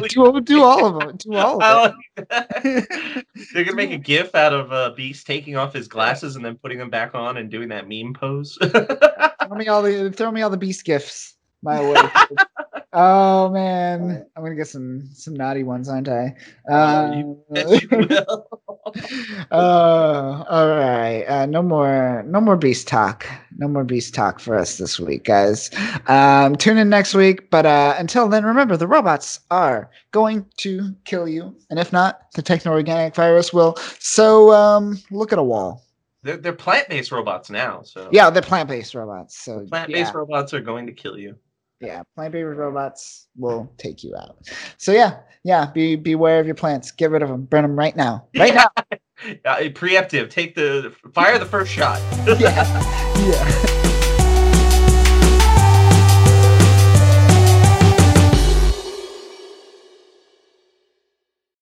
Do all of them. Do all of them. They're gonna make a GIF out of Beast taking off his glasses and then putting them back on and doing that meme pose. throw me all the Beast GIFs my way. Oh man, I'm gonna get some naughty ones, aren't I? All right, no more Beast talk, for us this week, guys. Tune in next week, but until then, remember the robots are going to kill you, and if not, the techno-organic virus will. So look at a wall. They're plant-based robots now, so yeah, they're plant-based robots. So plant-based robots are going to kill you. Yeah, plant-based robots will take you out. So yeah. Beware of your plants. Get rid of them. Burn them right now. Right now. Preemptive. Take the fire. The first shot. Yeah.